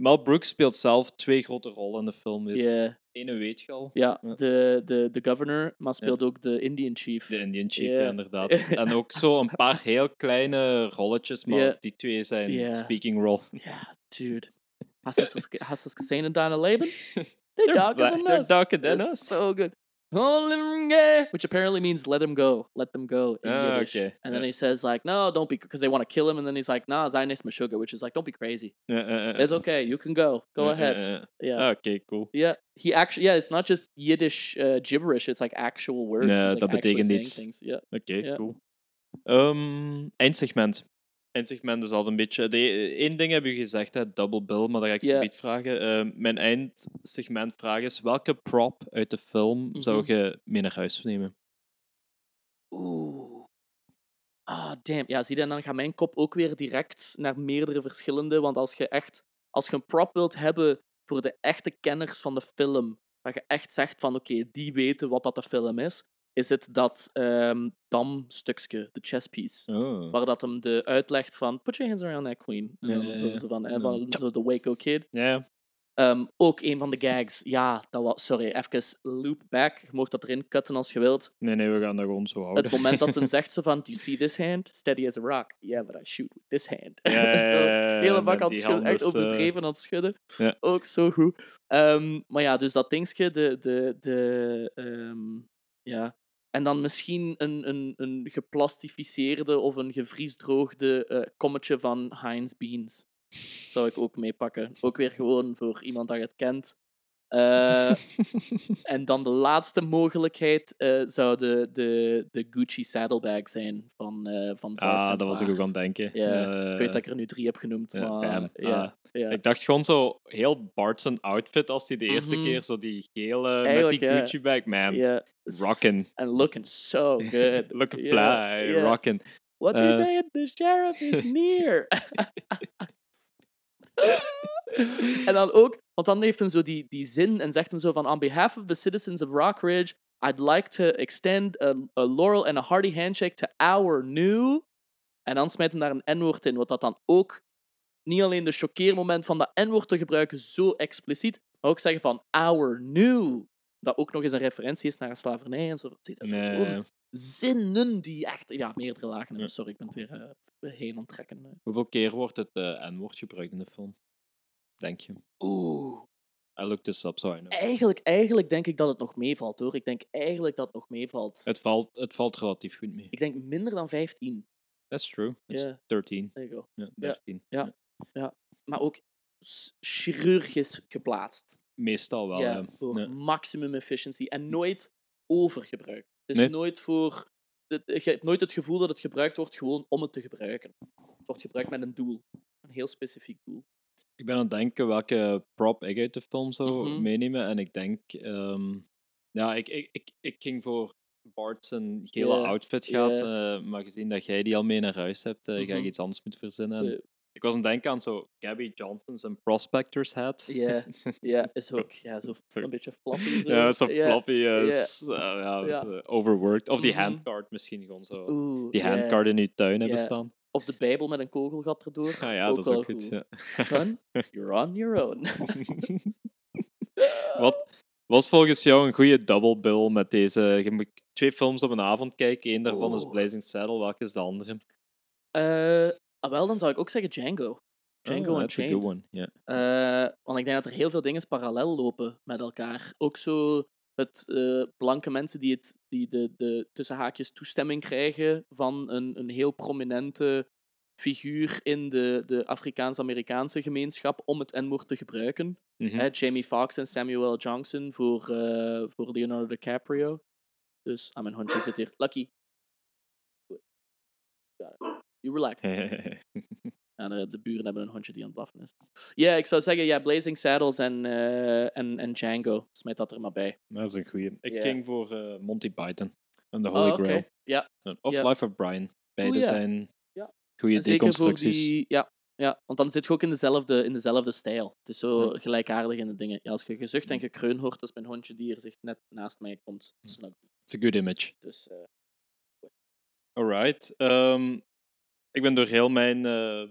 Mel Brooks speelt zelf twee grote rollen in de film. Yeah. Ene weet je al. Ja, de, de, de governor, maar speelt ja. ook de Indian Chief. De Indian Chief, yeah. ja, inderdaad. En ook zo een paar heel kleine rolletjes, maar yeah. die twee zijn yeah. speaking role. Ja, yeah, dude. Hast du das gesehen in deinem Leben? They're darker than us. They're darker than us. So good. Which apparently means let them go. Let them go. In ah, Yiddish. Okay. And then yeah. he says, like, no, don't be, because they want to kill him. And then he's like, nah, Zionist Meshuggah, which is like, don't be crazy. Uh, uh, it's okay. You can go. Go uh, ahead. Uh, yeah. Okay, cool. Yeah. He actually, yeah, it's not just Yiddish uh, gibberish. It's like actual words. Yeah, like dat betekent iets. Yeah. Okay, yeah. cool. Um, eindsegment. Eindsegment is altijd een beetje... Eén ding heb je gezegd, hè, double bill, maar dat ga ik yeah. zo niet vragen. Uh, mijn eindsegmentvraag is, welke prop uit de film mm-hmm. zou je mee naar huis nemen? Oeh. Ah, oh, damn. Ja, zie je, en dan gaat mijn kop ook weer direct naar meerdere verschillende, want als je echt... Als je een prop wilt hebben voor de echte kenners van de film, dat je echt zegt van, oké, okay, die weten wat dat de film is, is het dat um, damstukje, de chesspiece, oh. waar dat hem de uitlegt van put your hands around that queen. Yeah, yeah, yeah. Zo van, eh, van yeah. zo de Waco Kid. Yeah. Um, ook een van de gags. Ja, dat was, sorry, even loop back. Je mocht dat erin cutten als je wilt. Nee, nee, we gaan dat gewoon zo houden. Het moment dat hem zegt zo van, do you see this hand? Steady as a rock. Yeah, but I shoot with this hand. Yeah, yeah, yeah, yeah. Zo, hele bak aan het schudden, echt overdreven aan het schudden. Yeah. Ook zo goed. Um, maar ja, dus dat dingetje, de... de, de um, ja... En dan misschien een, een, een geplastificeerde of een gevriesdroogde uh, kommetje van Heinz Beans. Dat zou ik ook meepakken. Ook weer gewoon voor iemand dat je het kent. Uh, en dan de laatste mogelijkheid uh, zou de, de, de Gucci saddlebag zijn van uh, van Ah, dat was ik ook aan het denken. Yeah. Uh, ik weet dat ik er nu drie heb genoemd. Uh, maar, uh, yeah, uh, yeah. Ik dacht gewoon zo heel Bart's outfit als hij de eerste mm-hmm. keer zo die gele eigenlijk, met die Gucci yeah. bag, man. Yeah. Rockin'. And looking so good. Looking fly, yeah. Yeah. rockin'. What's uh, he saying? The sheriff is near. En dan ook, want dan heeft hem zo die, die zin en zegt hem zo van on behalf of the citizens of Rock Ridge, I'd like to extend a, a laurel and a hearty handshake to our new. En dan smijt hem daar een N-woord in, wat dat dan ook niet alleen de choqueermoment van dat N-woord te gebruiken zo expliciet, maar ook zeggen van our new, dat ook nog eens een referentie is naar slavernij en zo. Zie, dat is nee. Zinnen die echt... Ja, meerdere lagen. Ja. Sorry, ik ben het weer uh, heen aan het trekken. Hoeveel keer wordt het uh, N-woord gebruikt in de film? Denk je? Oeh. I looked this up, so I know. Eigenlijk, eigenlijk denk ik dat het nog meevalt, hoor. Ik denk eigenlijk dat het nog meevalt. Het valt, het valt relatief goed mee. Ik denk minder dan vijftien. That's true. It's yeah. dertien. There you go. Ja, dertien. Ja. Ja. Ja. ja, maar ook chirurgisch geplaatst. Meestal wel, ja. Voor ja. maximum efficiency. En nooit overgebruikt. Het is nee. nooit voor... Je hebt nooit het gevoel dat het gebruikt wordt gewoon om het te gebruiken. Het wordt gebruikt met een doel. Een heel specifiek doel. Ik ben aan het denken welke prop ik uit de film zou mm-hmm. meenemen. En ik denk... Um, ja, ik, ik, ik, ik ging voor Bart zijn gele yeah. outfit gaat. Yeah. Uh, maar gezien dat jij die al mee naar huis hebt, uh, mm-hmm. ga ik iets anders moeten verzinnen. De... Ik was aan het denken aan zo Gabby Johnson's en Prospector's hat. Ja, yeah. yeah, is ook ja, zo een beetje floppy. Zo. Ja, zo floppy. Yeah. Is, uh, ja, yeah. Overworked. Of die handcard misschien gewoon zo. Ooh, die handcard yeah. in je tuin yeah. hebben staan. Of de Bijbel met een kogelgat erdoor. Ah ja, ook dat is ook goed. Ja. Son, you're on your own. Wat was volgens jou een goede double bill met deze... Je moet twee films op een avond kijken. Eén daarvan oh. is Blazing Saddle. Welke is de andere? Uh, ah, wel, dan zou ik ook zeggen Django. Django oh, Unchained. That's a good one. Yeah. Uh, want ik denk dat er heel veel dingen parallel lopen met elkaar. Ook zo... Het uh, blanke mensen die, het, die de, de tussen haakjes toestemming krijgen van een, een heel prominente figuur in de, de Afrikaans-Amerikaanse gemeenschap om het N-woord te gebruiken. Mm-hmm. He, Jamie Foxx en Samuel Jackson voor, uh, voor Leonardo DiCaprio. Dus, ah, mijn hondje zit hier. Lucky. You relax. En uh, de buren hebben een hondje die aan het blaffen is. Ja, yeah, ik zou zeggen, ja, yeah, Blazing Saddles en, uh, en, en Django. Smijt dat er maar bij. Dat is een goeie. Ik yeah. ging voor uh, Monty Python en The Holy oh, okay. Grail. Yeah. Of yeah. Life of Brian. Beide oh, yeah. zijn ja. goede deconstructies. Die... Ja. ja, want dan zit je ook in dezelfde, in dezelfde stijl. Het is zo ja. gelijkaardig in de dingen. Ja, als je gezucht en gekreun hoort, is mijn hondje die er zich net naast mij komt. Snug. It's a good image. Dus, uh... alright. Um, ik ben door heel mijn... Uh...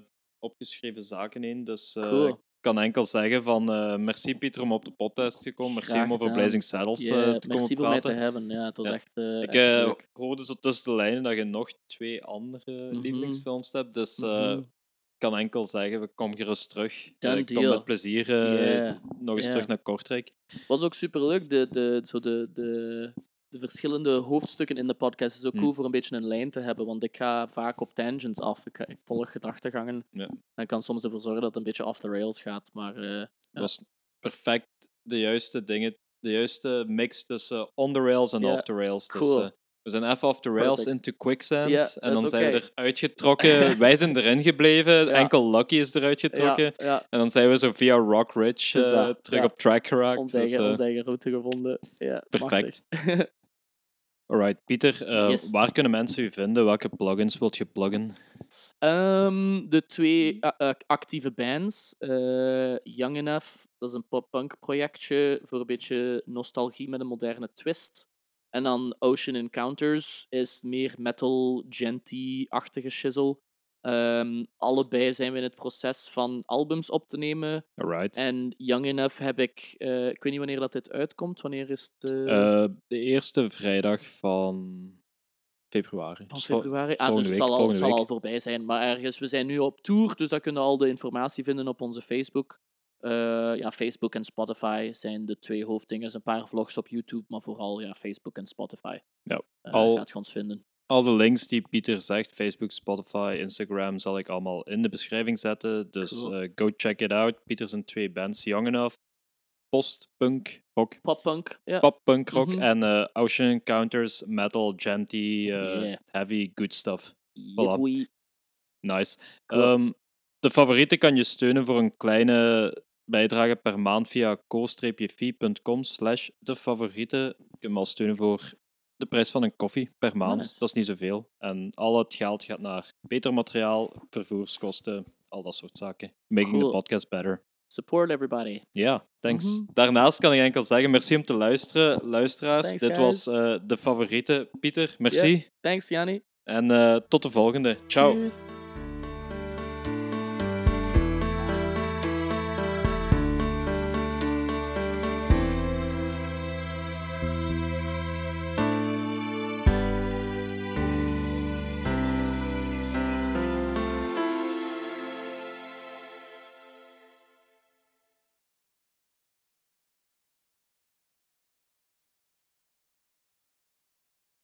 opgeschreven zaken in, dus uh, cool. ik kan enkel zeggen van uh, merci Pieter om op de podcast te komen, merci om over Blazing Saddles yeah, uh, te komen praten. Merci voor mij te hebben, ja, het was ja. echt uh, Ik echt uh, hoorde zo tussen de lijnen dat je nog twee andere mm-hmm. lievelingsfilms hebt, dus ik uh, mm-hmm. kan enkel zeggen, we komen gerust terug. Uh, ik kom met plezier uh, yeah. nog eens yeah. terug naar Kortrijk. Was ook superleuk, de, de, zo de, de, de verschillende hoofdstukken in de podcast is ook cool mm. voor een beetje een lijn te hebben, want ik ga vaak op tangents af. Ik, ik volg gedachtegangen ja. en kan soms ervoor zorgen dat het een beetje off the rails gaat. Maar uh, ja. Het was perfect de juiste dingen, de juiste mix tussen on the rails en yeah. off the rails. Cool. Dus, uh, we zijn even off the rails perfect. Into quicksand yeah, en dan zijn okay. we eruit getrokken. Wij zijn erin gebleven, ja. enkel Lucky is eruit getrokken. Ja, ja. En dan zijn we zo via Rock Ridge uh, terug ja. op track geraakt. Onze eigen, dus, uh, eigen route gevonden. Ja, perfect. Alright, Pieter, uh, yes. waar kunnen mensen u vinden? Welke plugins wilt je pluggen? Um, de twee uh, uh, actieve bands. Uh, Young Enough, dat is een pop-punk projectje voor een beetje nostalgie met een moderne twist. En dan Ocean Encounters is meer metal, genty-achtige shizzle. Um, allebei zijn we in het proces van albums op te nemen. Alright. En Young Enough heb ik... Uh, ik weet niet wanneer dat dit uitkomt. Wanneer is het... Uh... Uh, de eerste vrijdag van februari. Van februari? Ah, dus het zal, al, het zal al voorbij zijn. Maar ergens, we zijn nu op tour, dus daar kunnen we al de informatie vinden op onze Facebook. Uh, ja, Facebook en Spotify zijn de twee hoofddingen. Een paar vlogs op YouTube, maar vooral ja, Facebook en Spotify. Ja, al... uh, gaat je ons vinden. Al de links die Pieter zegt, Facebook, Spotify, Instagram, zal ik allemaal in de beschrijving zetten. Dus cool. uh, go check it out. Pieter zijn twee bands, Young Enough, post-punk, rock. Pop-punk, ja. Pop-punk, rock. Mm-hmm. En uh, Ocean Encounters, metal, genty, uh, yeah. heavy, good stuff. Voilà. Nice. Cool. Um, de favorieten kan je steunen voor een kleine bijdrage per maand via ko-fi.com slash de favorieten. Je kunt me al steunen voor... de prijs van een koffie per maand. Nice. Dat is niet zoveel. En al het geld gaat naar beter materiaal, vervoerskosten, al dat soort zaken. Making cool. the podcast better. Support everybody. Ja, yeah, thanks. Mm-hmm. Daarnaast kan ik enkel zeggen, merci om te luisteren. Luisteraars, thanks, dit guys. was uh, de favoriete. Pieter, merci. Yeah. Thanks, Jannie. En uh, tot de volgende. Ciao. Cheers.